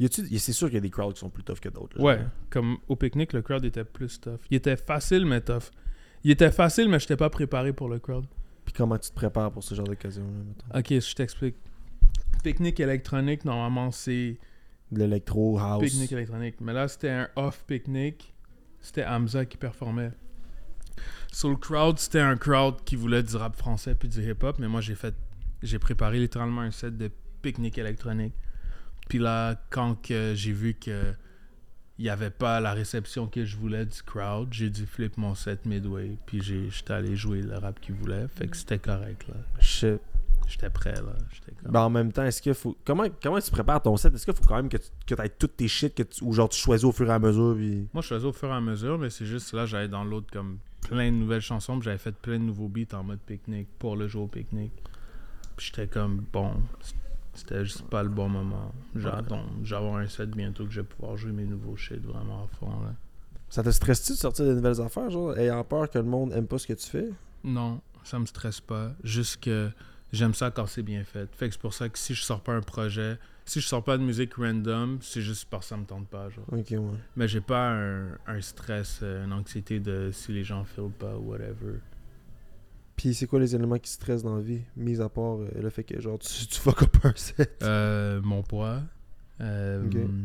Y a-tu... C'est sûr qu'il y a des crowds qui sont plus tough que d'autres. Là, ouais, genre. Comme au pique-nique, le crowd était plus tough. Il était facile, mais tough. Il était facile, mais j'étais pas préparé pour le crowd. Puis comment tu te prépares pour ce genre d'occasion-là? OK, je t'explique. Pique-nique électronique, normalement, c'est... De l'électro, house. Pique-nique électronique. Mais là, c'était un off-pique-nique. C'était Hamza qui performait. Sur le crowd, c'était un crowd qui voulait du rap français puis du hip-hop. Mais moi, j'ai fait... J'ai préparé littéralement un set de pique-nique électronique. Puis là, quand que j'ai vu que il n'y avait pas la réception que je voulais du crowd. J'ai dû flip mon set midway, puis j'étais allé jouer le rap qu'il voulait. Fait que c'était correct, là. Shit. J'étais prêt, là. J'étais comme... Ben, en même temps, est-ce qu'il faut... Comment, comment tu prépares ton set? Est-ce qu'il faut quand même que tu ailles toutes tes shit, que tu... ou genre tu choisis au fur et à mesure? Puis... Moi, je choisis au fur et à mesure, mais c'est juste là, j'allais dans l'autre comme plein de nouvelles chansons, puis j'avais fait plein de nouveaux beats en mode pique-nique, pour le jour au pique-nique. Puis j'étais comme, bon, c'était juste pas le bon moment. J'attends, j'avoir un set bientôt que je vais pouvoir jouer mes nouveaux shit vraiment à fond, là. Ça te stresse-tu de sortir des nouvelles affaires, genre, ayant peur que le monde aime pas ce que tu fais? Non, ça me stresse pas. Juste que... J'aime ça quand c'est bien fait. Fait que c'est pour ça que si je sors pas un projet, si je sors pas de musique random, c'est juste parce que ça me tente pas, genre. Okay, ouais. Mais j'ai pas un, un stress, une anxiété de si les gens filent pas ou whatever. Puis c'est quoi les éléments qui stressent dans la vie, mis à part euh, le fait que genre tu, tu fuck up un set? Euh, mon poids. Euh, okay. hum...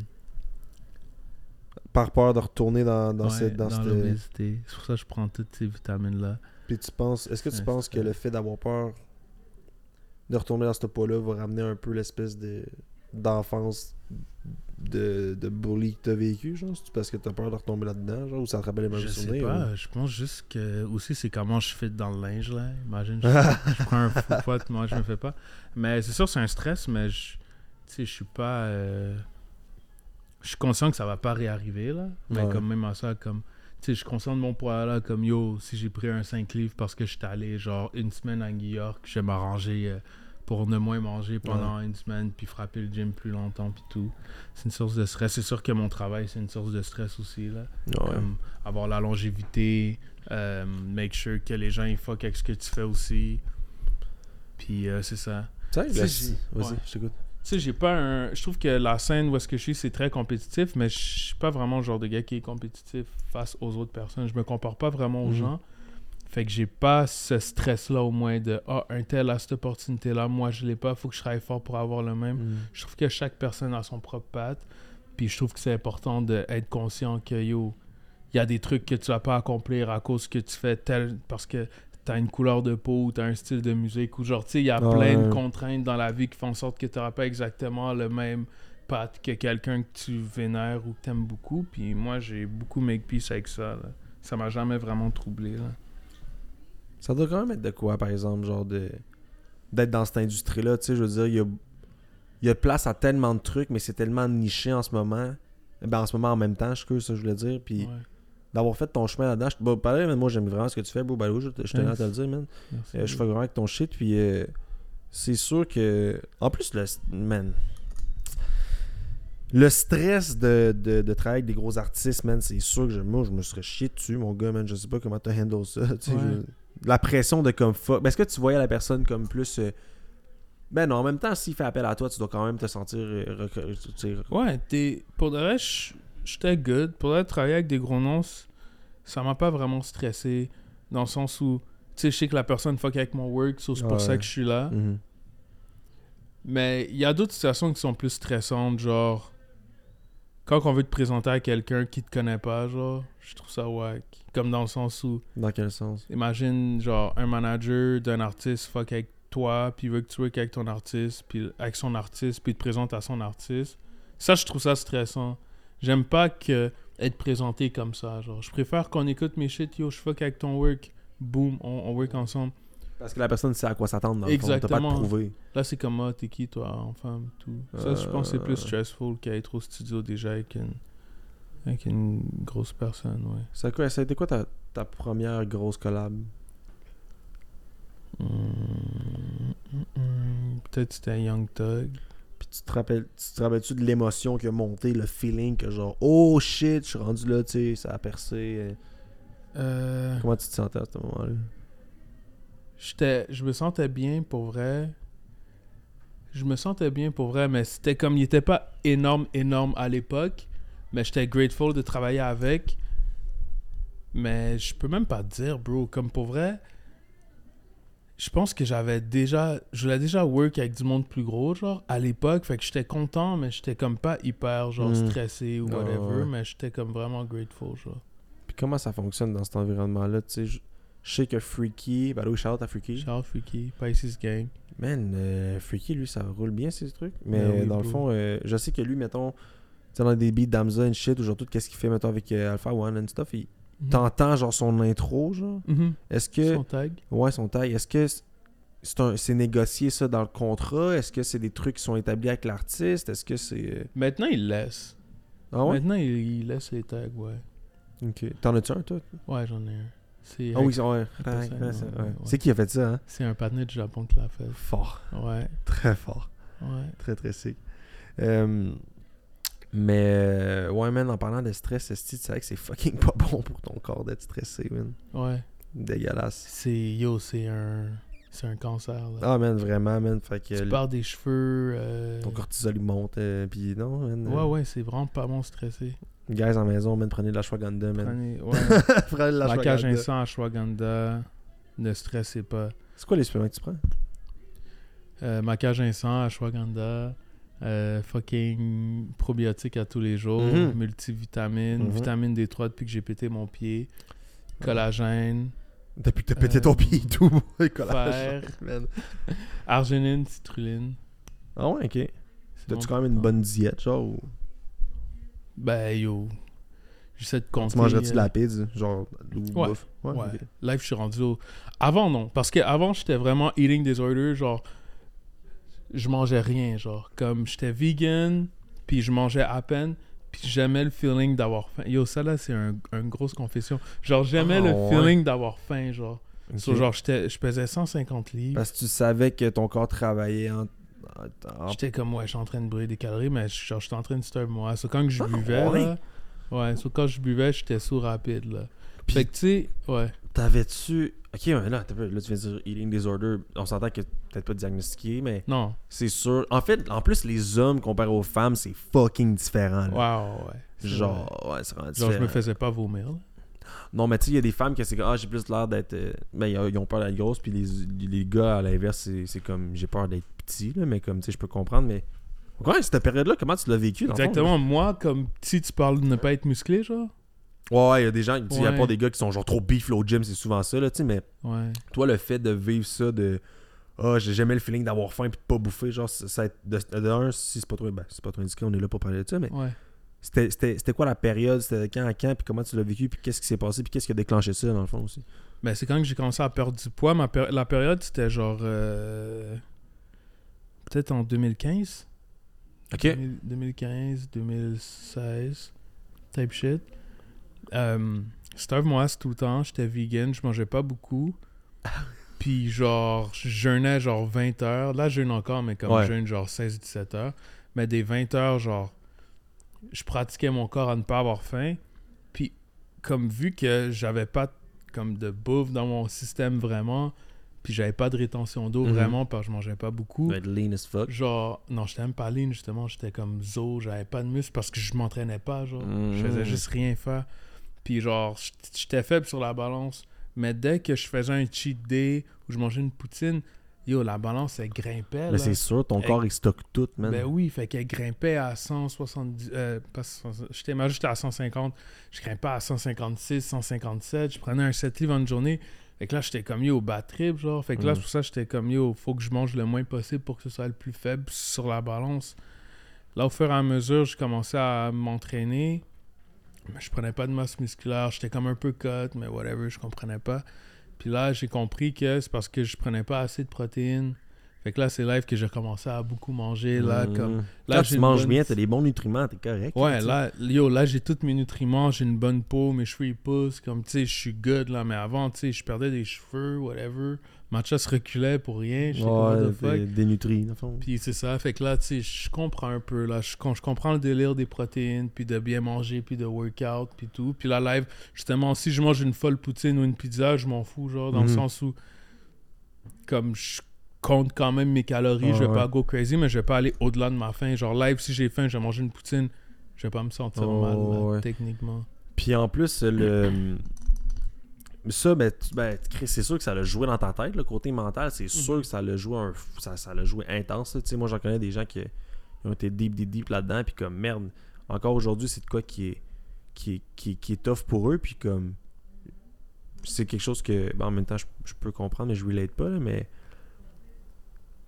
Par peur de retourner dans, dans ouais, cette... Dans, dans cette... l'obésité. C'est pour ça que je prends toutes ces vitamines-là. Puis tu penses... Est-ce que tu ouais, penses que le fait d'avoir peur... de retourner dans ce poids-là va ramener un peu l'espèce de d'enfance de, de bully que t'as vécu, genre? C'est parce que t'as peur de retomber là-dedans, genre, ou ça te rappelle les mêmes souvenirs? Je sais pas, ou... je pense juste que aussi c'est comment je fit dans le linge, là. Imagine, je, je prends un fou pote, moi je me fais pas. Mais c'est sûr, c'est un stress, mais je, tu sais, je suis pas... Euh... Je suis conscient que ça va pas réarriver, là. Mais ouais. Comme même à ça, comme... Tu sais, je suis conscient de mon poids là, comme yo, si j'ai pris un cinq livres parce que j'étais allé genre une semaine à New York, je vais m'arranger euh, pour ne moins manger pendant ouais. une semaine, puis frapper le gym plus longtemps, puis tout. C'est une source de stress. C'est sûr que mon travail, c'est une source de stress aussi, là. Ouais. Comme avoir la longévité, euh, make sure que les gens, ils fuck avec ce que tu fais aussi. Puis euh, c'est ça. Ça, vas-y, ouais. Je t'écoute. Tu sais, j'ai pas un... Je trouve que la scène où est-ce que je suis, c'est très compétitif, mais je suis pas vraiment le genre de gars qui est compétitif face aux autres personnes. Je me compare pas vraiment aux mm-hmm. gens. Fait que j'ai pas ce stress-là au moins de « Ah, oh, un tel a cette opportunité-là, moi je l'ai pas, faut que je travaille fort pour avoir le même. Mm-hmm. » Je trouve que chaque personne a son propre patte. Puis je trouve que c'est important d'être conscient que « Yo, il y a des trucs que tu vas pas accomplir à cause que tu fais tel... » Parce que t'as une couleur de peau ou t'as un style de musique ou genre, tu sais, il y a ouais. plein de contraintes dans la vie qui font en sorte que t'auras pas exactement le même patte que quelqu'un que tu vénères ou que t'aimes beaucoup. Puis moi, j'ai beaucoup make peace avec ça, là. Ça m'a jamais vraiment troublé, là. Ça doit quand même être de quoi, par exemple, genre de... d'être dans cette industrie-là, tu sais, je veux dire, il y a... y a place à tellement de trucs, mais c'est tellement niché en ce moment. Ben, en ce moment, en même temps, je que ça, je voulais dire, puis... Ouais. D'avoir fait ton chemin là-dedans. Je... Bon, pareil, mais moi, j'aime vraiment ce que tu fais, bro. Ben, je te tenais à te le dire, man. Merci, euh, je fais vraiment avec ton shit, puis euh, c'est sûr que... En plus, le... Man. Le stress de, de, de travailler avec des gros artistes, man, c'est sûr que je... moi, je me serais chié dessus, mon gars, man. Je sais pas comment tu handles ça. Tu sais, ouais. je... La pression de comme fuck. Ben, est-ce que tu voyais la personne comme plus... Euh... Ben non, en même temps, s'il fait appel à toi, tu dois quand même te sentir... Euh, rec... Ouais, t'es... Pour de vrai, je... J'étais good. Pour être travailler avec des gros noms, ça m'a pas vraiment stressé. Dans le sens où, tu sais, je sais que la personne fuck avec mon work, so c'est pour ouais. ça que je suis là. Mm-hmm. Mais il y a d'autres situations qui sont plus stressantes, genre, quand on veut te présenter à quelqu'un qui te connaît pas, genre, je trouve ça wack. Comme dans le sens où... Dans quel sens? Imagine, genre, un manager d'un artiste fuck avec toi, puis il veut que tu work avec ton artiste, puis avec son artiste, puis il te présente à son artiste. Ça, je trouve ça stressant. J'aime pas que être présenté comme ça, genre. Je préfère qu'on écoute mes shit, yo, je fuck avec ton work, boom, on, on work ensemble. Parce que la personne sait à quoi s'attendre, dans le fond, t'as pas à te prouver. Là, c'est comme, ah, t'es qui, toi, en femme, tout. Ça, euh... je pense que c'est plus stressful qu'être au studio déjà avec une, avec une grosse personne, ouais. Ça a été quoi ta, ta première grosse collab? Mmh, mmh, mmh. Peut-être c'était Young Thug. Tu te rappelles, tu te rappelles-tu de l'émotion qui a monté, le feeling que genre, oh shit, je suis rendu là, tu sais, ça a percé. Euh... Comment tu te sentais à ce moment-là? J'étais, je me sentais bien pour vrai. Je me sentais bien pour vrai, mais c'était comme, il était pas énorme, énorme à l'époque, mais j'étais grateful de travailler avec. Mais je peux même pas te dire, bro, comme pour vrai, je pense que j'avais déjà... Je voulais déjà work avec du monde plus gros, genre, à l'époque. Fait que j'étais content, mais j'étais comme pas hyper, genre, mmh. stressé ou whatever. Oh, ouais. Mais j'étais comme vraiment grateful, genre. Puis comment ça fonctionne dans cet environnement-là, tu sais? Je... je sais que Freaky... Bah oui, shout-out à Freaky. Shout-out Freaky, Pisces Gang. Man, euh, Freaky, lui, ça roule bien, ces trucs. Mais, mais oui, dans oui. le fond, euh, je sais que lui, mettons... sais, dans des beats d'Hamza and shit, ou genre tout qu'est-ce qu'il fait, mettons, avec euh, Alpha One and stuff, il... mm-hmm. T'entends genre son intro, genre. Mm-hmm. Est-ce que... Son tag. Ouais, son tag. Est-ce que c'est, un... c'est négocié ça dans le contrat? Est-ce que c'est des trucs qui sont établis avec l'artiste? Est-ce que c'est... Maintenant, il laisse. Ah ouais? Maintenant, il, il laisse les tags, ouais. Ok. T'en as-tu un, toi? Ouais, j'en ai un. C'est... Ah oh, oui, ouais. Rag... Rag... Rag... Ouais. C'est qui a fait ça, hein? C'est un partenaire du Japon qui l'a fait. Fort. Ouais. Très fort. Ouais. Très, très sick. Euh... Mais, ouais, man, en parlant de stress, c'est vrai que c'est fucking pas bon pour ton corps d'être stressé, man. Ouais. Dégueulasse. C'est, yo, c'est un c'est un cancer, là. Ah, man, vraiment, man. Fait que... Tu perds des cheveux. Euh... Ton cortisol, il monte, euh, pis non, man. Ouais, euh... ouais, c'est vraiment pas bon stressé. Guys, en maison, man, prenez de l'ashwagandha, man. Prenez, ouais. Prenez de l'ashwagandha. Backage incendie, ashwagandha. Ne stressez pas. C'est quoi les suppléments que tu prends? Euh, maquillage incendie, ashwagandha. Euh, fucking probiotiques à tous les jours, mm-hmm. multivitamines, mm-hmm. vitamine D trois depuis que j'ai pété mon pied, collagène. Depuis que t'as pété euh, ton pied et tout, collagène. Arginine, citrulline. Ah ouais, ok. T'as-tu quand même une bonne diète, genre? Ou... Ben yo, j'essaie de compter. Tu mangerais-tu de la pizza, genre, ou ouais, bouffe? Ouais, ouais. Okay. Live, je suis rendu au... Avant, non. Parce qu'avant, j'étais vraiment eating disorder, genre... Je mangeais rien, genre, comme j'étais vegan, puis je mangeais à peine, puis j'aimais le feeling d'avoir faim. Yo, ça là, c'est un, une grosse confession. Genre, j'aimais oh, le ouais. feeling d'avoir faim, genre. Okay. So, genre, je pesais cent cinquante livres. Parce que tu savais que ton corps travaillait en... en... J'étais comme, ouais, je suis en train de brûler des calories, mais genre, j'étais en train de starve moi. So, quand je oh, buvais, ouais. là... Ouais, so, quand je buvais, j'étais sous rapide, là. Pis... Fait que, tu sais, ouais. T'avais-tu... Ok, là, là, tu viens de dire eating disorder. On s'entend que peut-être pas diagnostiqué, mais... Non. C'est sûr. En fait, en plus, les hommes comparés aux femmes, c'est fucking différent. Là. Wow, ouais. C'est genre, vrai. Ouais, c'est vraiment différent. Genre, je me faisais pas vomir. Là. Non, mais tu sais, il y a des femmes qui c'est comme, ah, j'ai plus l'air d'être... Ben, ils ont peur d'être grosses, puis les, les gars, à l'inverse, c'est, c'est comme, j'ai peur d'être petit, là, mais comme, tu sais, je peux comprendre, mais... Ouais, cette période-là, comment tu l'as vécu? Exactement. Fond, moi, comme si tu parles de ne pas être musclé, genre... Ouais, il y a des gens, il y a pas des gars qui sont genre trop beef là, au gym, c'est souvent ça, là, tu sais, mais ouais. Toi, le fait de vivre ça, de ah, oh, j'ai jamais le feeling d'avoir faim et de pas bouffer, genre, ça, de, de un, si c'est pas trop, ben, c'est pas trop indiqué, on est là pour parler de ça, mais ouais. c'était, c'était, c'était quoi la période, c'était quand à quand, puis comment tu l'as vécu, puis qu'est-ce qui s'est passé, puis qu'est-ce qui a déclenché ça, dans le fond aussi? Ben, c'est quand que j'ai commencé à perdre du poids, ma per... la période, c'était genre, euh... peut-être en deux mille quinze. Ok. deux mille quinze, deux mille seize, type shit. Euh, starve moi tout le temps, j'étais vegan, je mangeais pas beaucoup. Puis genre, je jeûnais genre vingt heures. Là, je jeûne encore, mais comme ouais. je jeûne genre seize à dix-sept heures. Mais des vingt heures, genre, je pratiquais mon corps à ne pas avoir faim. Puis comme vu que j'avais pas comme de bouffe dans mon système vraiment, puis j'avais pas de rétention d'eau mm-hmm. vraiment parce que je mangeais pas beaucoup. But lean as fuck. Genre, non, j'étais même pas lean justement, j'étais comme zo, j'avais pas de muscle parce que je m'entraînais pas, genre. Mm-hmm. Je faisais juste rien faire. Puis genre, j'étais faible sur la balance. Mais dès que je faisais un cheat day ou je mangeais une poutine, yo, la balance, elle grimpait. Là. Mais c'est sûr, ton elle... corps, il stocke tout, man. Ben oui, fait qu'elle grimpait à cent soixante-dix... Euh, pas cent soixante... J'étais mal juste à cent cinquante. Je grimpais à cent cinquante-six, cent cinquante-sept. Je prenais un sept livres en une journée. Fait que là, j'étais comme, yo, bad trip, genre. Fait que mm. là, c'est pour ça que j'étais comme, yo, faut que je mange le moins possible pour que ce soit le plus faible sur la balance. Là, au fur et à mesure, je commençais à m'entraîner. Mais je prenais pas de masse musculaire, j'étais comme un peu cut, mais whatever, je comprenais pas. Puis là, j'ai compris que c'est parce que je prenais pas assez de protéines. Fait que là, c'est live que j'ai commencé à beaucoup manger. Là, mmh. comme, là, quand tu manges bonne... bien, t'as des bons nutriments, t'es correct. Ouais, là, yo, là, j'ai tous mes nutriments, j'ai une bonne peau, mes cheveux, ils poussent. Comme, tu sais, je suis good, là, mais avant, tu sais, je perdais des cheveux, whatever. Matcha se reculait pour rien, j'étais ouais, comme dénutri, dans le fond. Puis c'est ça, fait que là, tu sais, je comprends un peu, là, je comprends le délire des protéines, puis de bien manger, puis de workout, puis tout. Puis là, live, justement, si je mange une folle poutine ou une pizza, je m'en fous, genre, dans mmh. le sens où, comme, je compte quand même mes calories, oh, je vais ouais. pas go crazy, mais je vais pas aller au-delà de ma faim. Genre, live, si j'ai faim, je vais manger une poutine, je vais pas me sentir oh, mal, là, ouais. techniquement. Puis en plus, le... Ça, ben, ben, c'est sûr que ça l'a joué dans ta tête, le côté mental. C'est sûr mm-hmm. que ça l'a joué un ça, ça l'a joué intense. Tu sais, moi, j'en connais des gens qui ont été deep, deep, deep là-dedans. Puis comme, merde, encore aujourd'hui, c'est de quoi qui est, qui est, qui est, qui est tough pour eux. Puis comme, c'est quelque chose que, ben, en même temps, je, je peux comprendre, mais je relate pas. Là, mais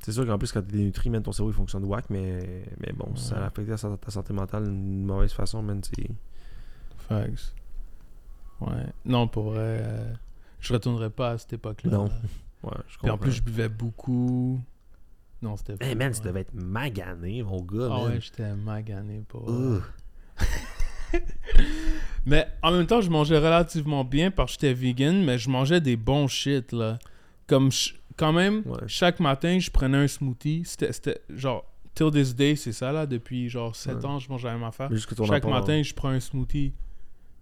C'est sûr qu'en plus, quand t'es dénutri, ton cerveau il fonctionne whack, mais, mais bon, ouais. ça affecte ta, ta santé mentale d'une mauvaise façon, man. C'est... Facts. Ouais. Non, pour vrai, euh, je retournerais pas à cette époque-là. Non. Ouais, je comprends. Puis en plus, je buvais beaucoup. Non, c'était pas. Hey man, tu devais être magané, mon gars. Ah man. Ouais, j'étais magané pour. Mais en même temps, je mangeais relativement bien parce que j'étais vegan, mais je mangeais des bons shit, là. Comme je... quand même, ouais. Chaque matin, je prenais un smoothie. C'était, c'était genre, till this day, c'est ça, là. Depuis genre sept ouais. ans, je mange la même affaire. Chaque matin, en... je prends un smoothie.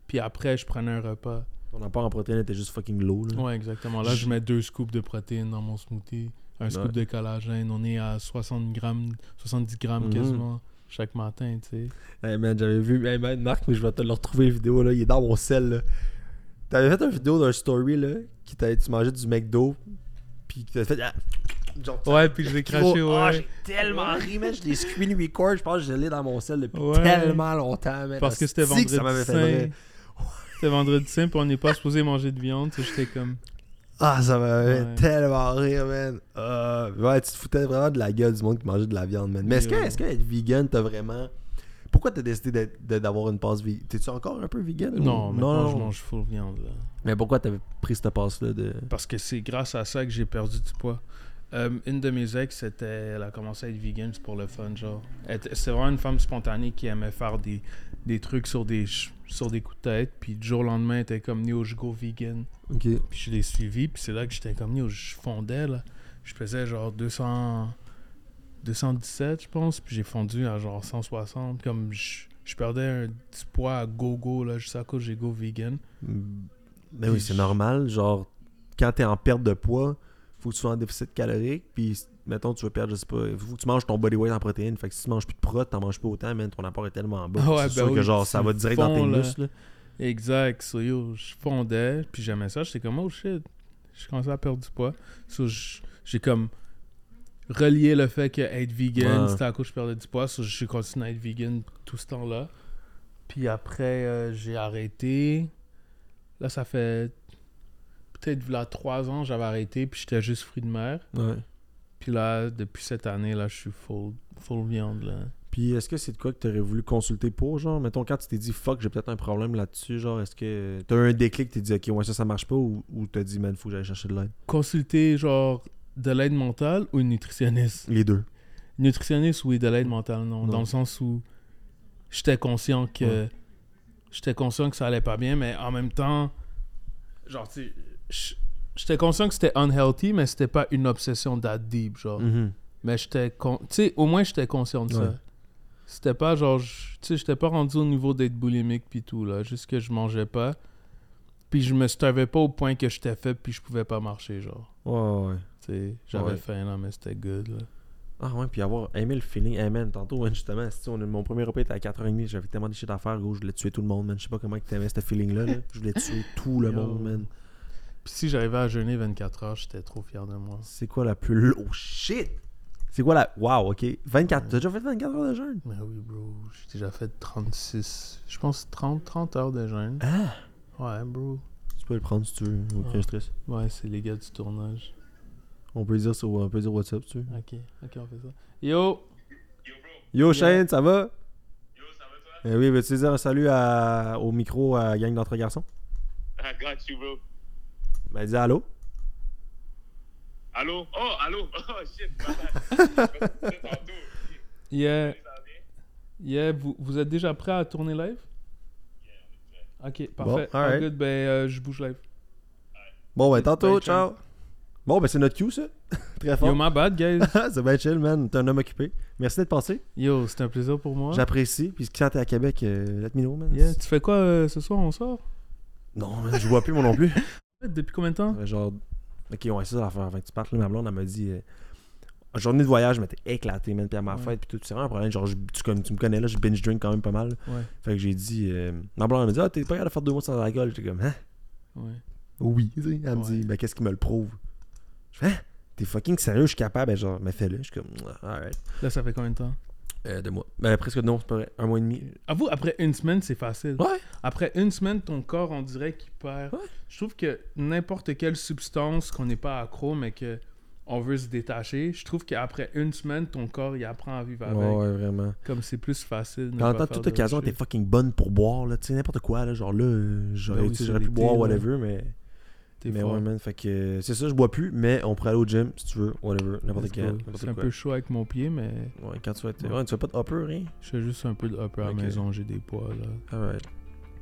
Puis après, je prenais un repas. Ton apport en protéines était juste fucking low, là. Ouais, exactement. Là, je, je mets deux scoops de protéines dans mon smoothie. Un scoop ouais. de collagène, on est à soixante grammes, soixante-dix grammes quasiment mm-hmm. chaque matin, tu sais. Hey man, j'avais vu, hey man, Marc, mais je vais te le retrouver, une vidéo, là, il est dans mon sel, là. T'avais fait une vidéo d'un story, là, qui t'avait, tu mangeais du McDo, pis qui t'avais fait, ah, genre, ouais, pis j'ai craché, ouais. Ah, j'ai tellement ri, man, je l'ai screen record, je pense que je l'ai dans mon sel depuis ouais. tellement longtemps, man. Parce que c'était vendredi que ça m'avait fait saint. C'était vendredi saint, pis on n'est pas supposé manger de viande, tu sais, j'étais comme... Ah, ça m'avait ouais. tellement rire, man. Euh, ouais, tu te foutais vraiment de la gueule du monde qui mangeait de la viande, man. Mais est-ce que, est-ce que être vegan, t'as vraiment... Pourquoi t'as décidé d'être, de, d'avoir une passe vegan? T'es-tu encore un peu vegan? Non, ou... maintenant non. Je mange full viande, là. Mais pourquoi t'avais pris cette passe-là de... Parce que c'est grâce à ça que j'ai perdu du poids. Euh, une de mes ex, c'était... elle a commencé à être vegan, c'est pour le fun, genre. C'est vraiment une femme spontanée qui aimait faire des, des trucs sur des... sur des coups de tête, puis du jour au lendemain, t'es comme Néo, je go vegan. OK. Puis je l'ai suivi, puis c'est là que j'étais comme Néo, je fondais, là. Je pesais genre deux cents, deux cent dix-sept, je pense, puis j'ai fondu à genre cent soixante. Comme je, je perdais un, du poids à go-go, là, juste à cause j'ai go vegan. Ben oui, c'est je... normal. Genre, quand t'es en perte de poids, faut que tu sois en déficit calorique, puis mettons, tu veux perdre, je sais pas, il faut que tu manges ton body weight en protéines. Fait que si tu manges plus de prot, t'en manges pas autant, man, ton apport est tellement bas. Ouais, c'est ben sûr oui, que genre, ça va direct fond, dans tes là. Muscles. Exact. So, yo, je fondais, puis j'aimais ça. J'étais comme, oh shit, je commençais à perdre du poids. So, j'ai comme relié le fait que être vegan, ouais. c'était à cause que je perdais du poids. So, j'ai continué à être vegan tout ce temps-là. Puis après, euh, j'ai arrêté. Là, ça fait peut-être là, trois ans, j'avais arrêté, puis j'étais juste fruits de mer. Ouais. Puis là, depuis cette année, là, je suis full, full viande, là. Puis est-ce que c'est de quoi que t'aurais voulu consulter pour, genre? Mettons, quand tu t'es dit « fuck, j'ai peut-être un problème là-dessus », genre, est-ce que t'as eu un déclic, t'es dit « ok, ouais, ça, ça marche pas » ou, ou t'as dit « man, faut que j'aille chercher de l'aide ». Consulter, genre, de l'aide mentale ou une nutritionniste? Les deux. Nutritionniste, oui, de l'aide mentale, non. non. Dans le sens où j'étais conscient que... Ouais. J'étais conscient que ça allait pas bien, mais en même temps, genre, tu sais... J'étais conscient que c'était unhealthy, mais c'était pas une obsession that deep, genre. Mm-hmm. Mais j'étais... Con... Tu sais, au moins, j'étais conscient de ça. Ouais. C'était pas genre... Tu sais, j'étais pas rendu au niveau d'être boulimique pis tout, là. Juste que je mangeais pas. Puis je me starvais pas au point que j'étais faible pis je pouvais pas marcher, genre. Ouais, ouais. Tu sais, j'avais ouais. faim, là, mais c'était good, là. Ah ouais, puis avoir aimé le feeling. Hey man, tantôt, justement, on a... mon premier repas était à quatre heures trente, j'avais tellement des shit à faire, gros, je voulais tuer tout le monde, man. Je sais pas comment t'aimais ce feeling-là, là. Je voulais tuer tout le Yo. monde, man. Puis si j'arrivais à jeûner vingt-quatre heures, j'étais trop fier de moi. C'est quoi la plus low shit? C'est quoi la... Wow, OK. vingt-quatre... Ouais. T'as déjà fait vingt-quatre heures de jeûne? Ben oui, bro. J'ai déjà fait trente-six... Je pense trente heures de jeûne. Ah! Ouais, bro. Tu peux le prendre si tu veux. Aucun ouais. stress. Ouais, c'est les gars du tournage. On peut dire sur... On peut dire WhatsApp, si tu veux. OK. OK, on fait ça. Yo! Yo, bro! Yo, Shane, ça va? Yo, ça va, toi? Eh oui, veux-tu dire un salut à... au micro à Gang d'Entre Garçons? I got you, bro. Ben, dis allô? Allô? Oh, allô? Oh, shit! yeah. Yeah, vous, vous êtes déjà prêt à tourner live? Yeah, ok, parfait. Bon, all right. Good, ben, euh, je bouge live. Bon, ben, tantôt, ciao! Chill. Bon, ben, c'est notre cue, ça. Très fort. Yo, my bad, guys. C'est bien chill, man. T'es un homme occupé. Merci d'être passé. Yo, c'était un plaisir pour moi. J'apprécie. Puis, quand t'es à Québec, euh, let me know, man. Yeah, tu fais quoi euh, ce soir? On sort? Non, man, je vois plus, moi non plus. Depuis combien de temps? Genre, ok, ouais, ça, avant que tu partes, là, ma blonde, elle m'a dit, euh, journée de voyage, je m'étais éclaté, man, puis à ma ouais. fête, puis tout, c'est vraiment un problème. Genre, je, tu, comme tu me connais, là, je binge drink quand même pas mal. Ouais. Fait que j'ai dit, euh, ma blonde, elle m'a dit, ah, t'es pas capable de faire deux mois sans alcool. J'étais comme, hein? Ouais. Oui, tu sais. Elle ouais. me dit, mais qu'est-ce qui me le prouve? Je fais, hein? T'es fucking sérieux, je suis capable, ben, genre, mais fais-le. Je suis comme, alright. Là, ça fait combien de temps? Euh, deux mois. Ben, presque non, c'est pas vrai. Un mois et demi. Avoue, après une semaine, c'est facile. Ouais. Après une semaine, ton corps, on dirait qu'il perd. Ouais. Je trouve que n'importe quelle substance qu'on n'est pas accro, mais que on veut se détacher. Je trouve qu'après une semaine, ton corps, il apprend à vivre avec. Ouais, ouais, vraiment. Comme c'est plus facile. En tant que toute occasion était fucking bonne pour boire, là, tu sais, n'importe quoi, là, genre là, j'aurais, ben oui, j'aurais pu boire, whatever, mais... T'es mais fort. Ouais, man, fait que c'est ça, je bois plus, mais on pourrait aller au gym, si tu veux, whatever, n'importe quel. N'importe c'est quoi. Un peu chaud avec mon pied, mais... Ouais, quand tu vas être... Ouais, tu fais pas de upper, rien? Je fais juste un peu de upper okay. à la maison, j'ai des poids, là. Alright.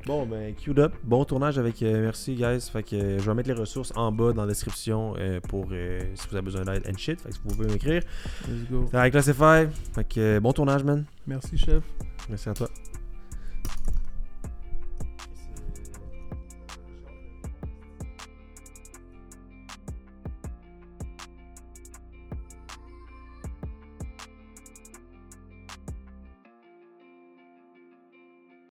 Bon, ben, queued up. Bon tournage avec euh, merci, guys. Fait que euh, je vais mettre les ressources en bas dans la description euh, pour euh, si vous avez besoin d'aide and shit. Fait que vous pouvez m'écrire. Let's go. C'est High Klassified. Fait que euh, bon tournage, man. Merci, chef. Merci à toi.